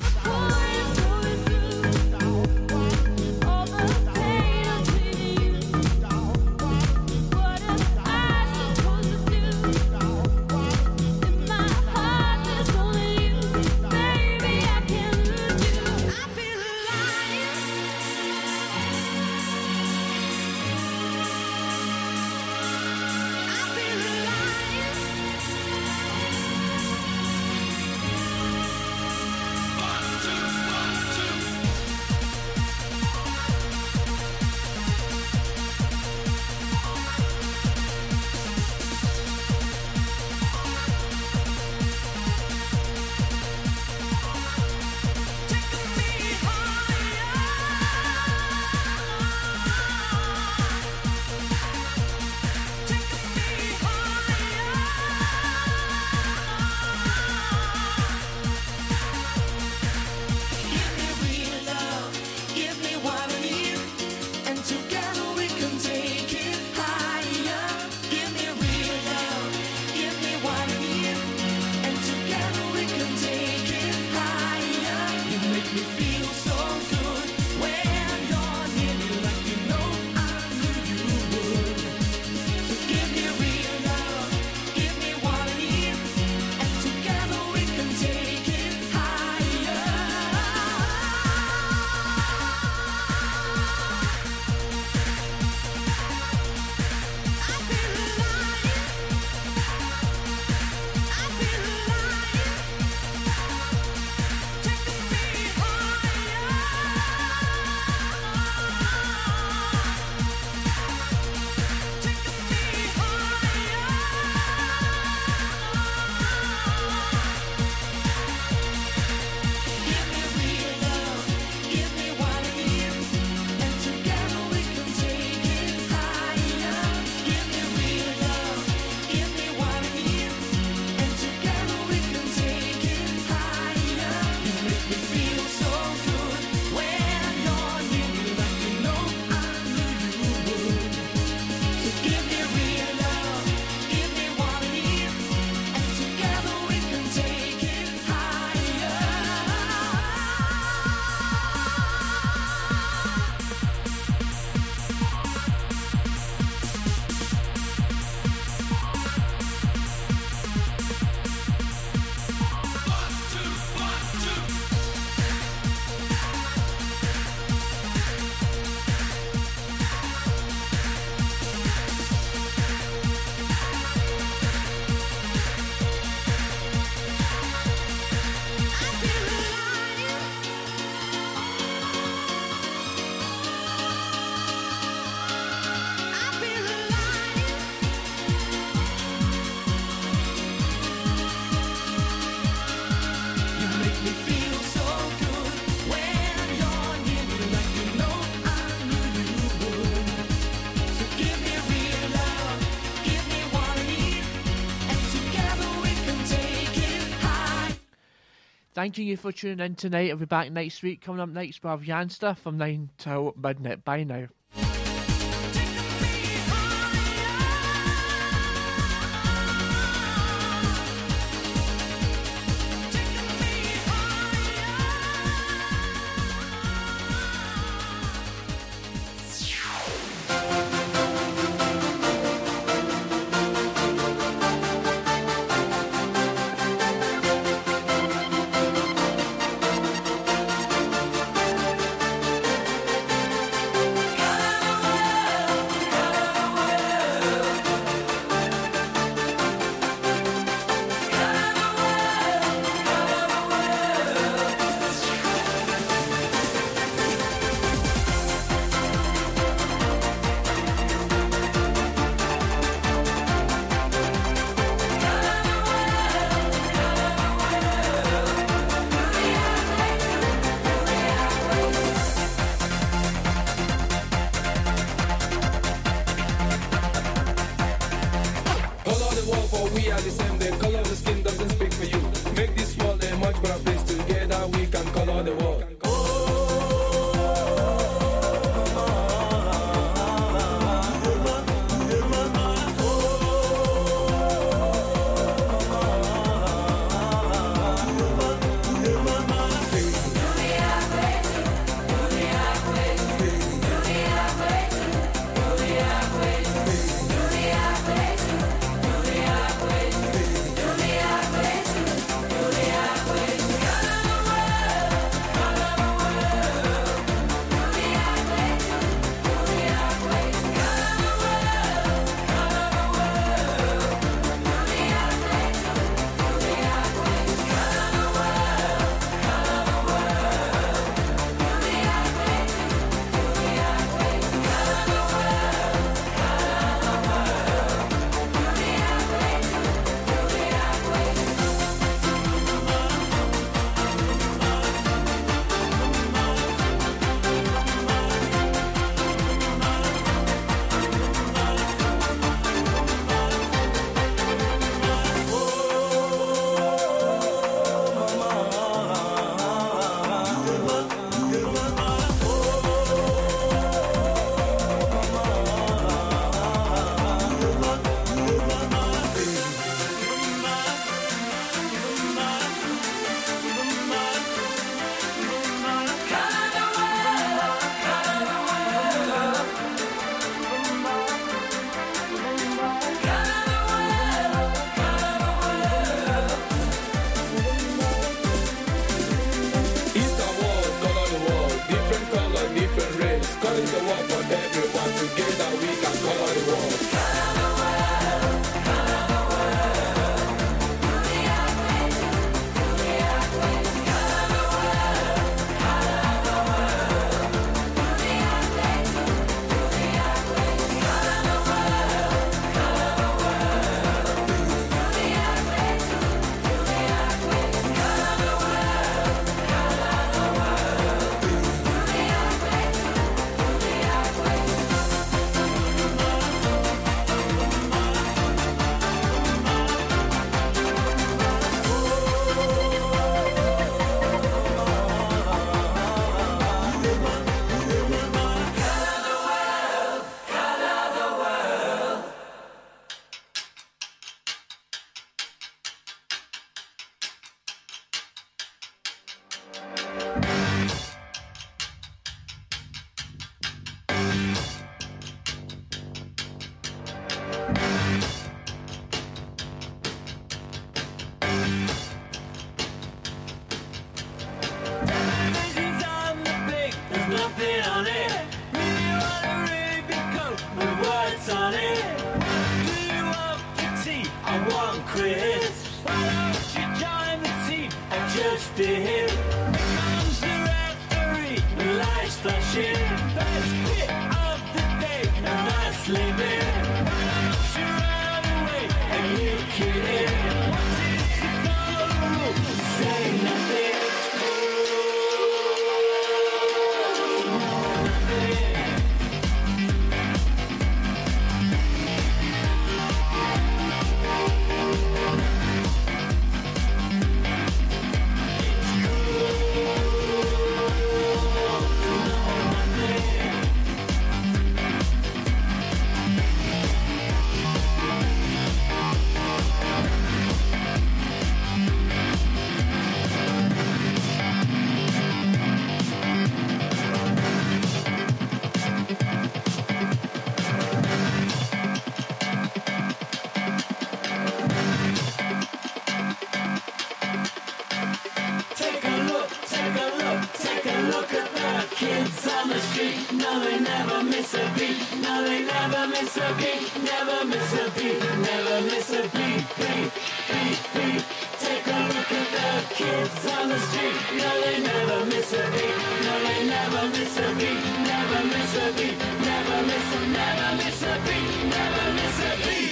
thanking you for tuning in tonight. I'll be back next week. Coming up next, we'll have Janster from 9 till midnight. Bye now. No, they never miss a beat. No, they never miss a beat. Never miss a beat. Never miss a beat. Beat, beat, beat. Take a look at the kids on the street. No, they never miss a beat. No, they never miss a beat. Never miss a beat. Never miss a, never miss a beat. Never miss a beat. Never miss a beat.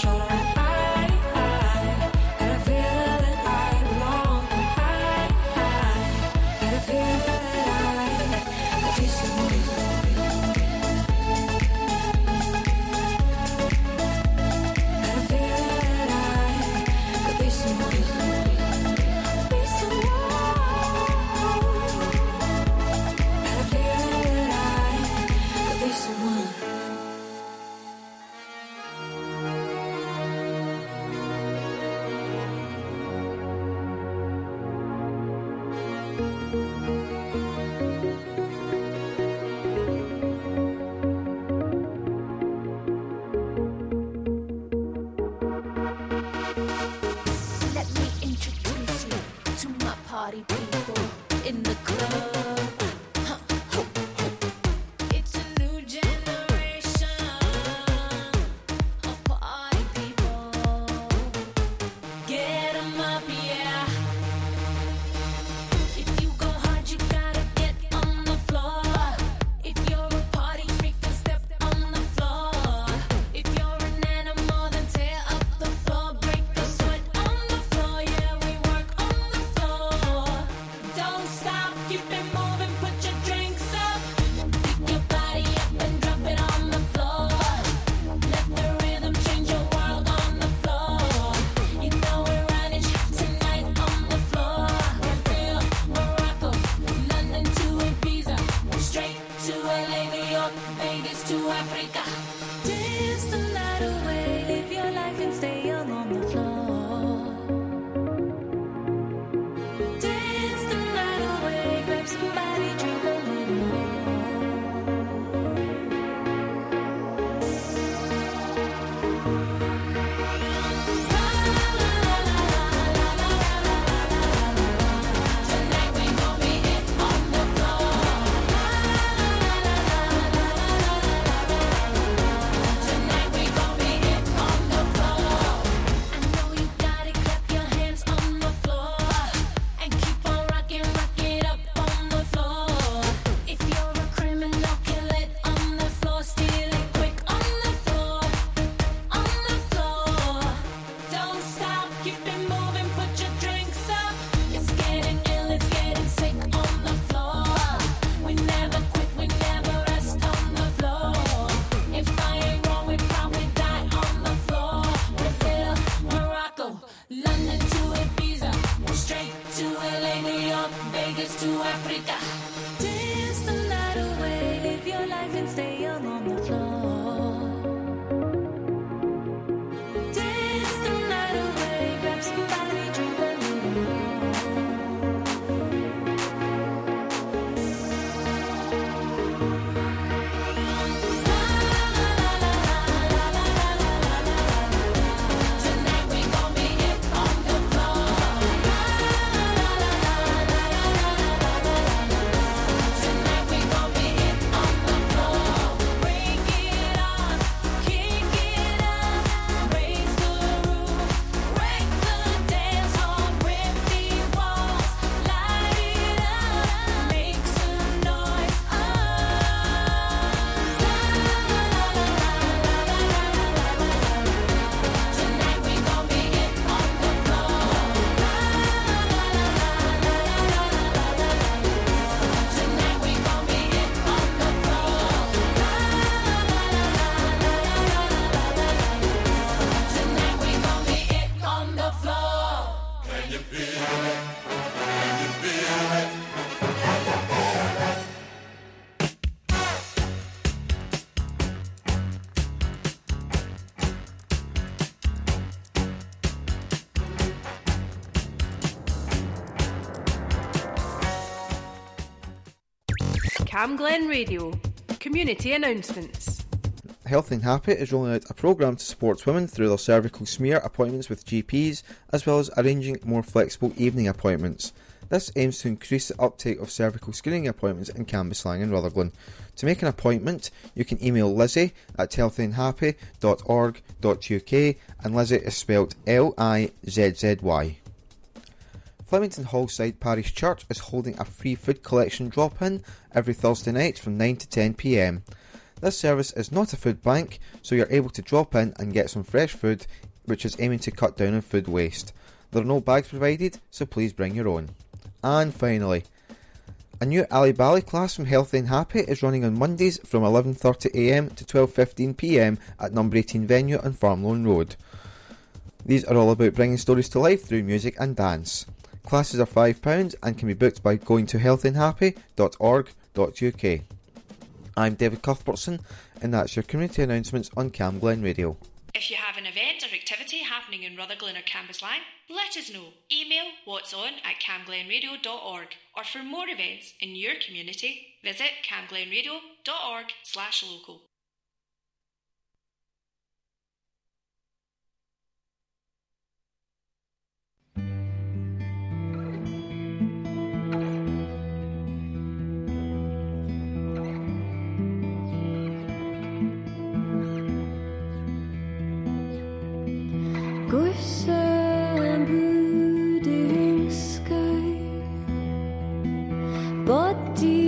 Show party people in the club. Camglen Radio. Community announcements. Healthy and Happy is rolling out a programme to support women through their cervical smear appointments with GPs, as well as arranging more flexible evening appointments. This aims to increase the uptake of cervical screening appointments in Cambuslang and Rutherglen. To make an appointment, you can email Lizzie at healthyandhappy.org.uk, and Lizzie is spelled Lizzy. Flemington Hallside Parish Church is holding a free food collection drop-in every Thursday night from 9 to 10pm. This service is not a food bank, so you're able to drop in and get some fresh food, which is aiming to cut down on food waste. There are no bags provided, so please bring your own. And finally, a new Ali Bali class from Healthy and Happy is running on Mondays from 11:30am to 12:15pm at number 18 venue on Farmlone Road. These are all about bringing stories to life through music and dance. Classes are £5 and can be booked by going to healthyandhappy.org.uk. I'm David Cuthbertson, and that's your community announcements on Camglen Radio. If you have an event or activity happening in Rutherglen or Cambuslang, let us know. Email what's on at camglenradio.org, or for more events in your community, visit camglenradio.org/local. But do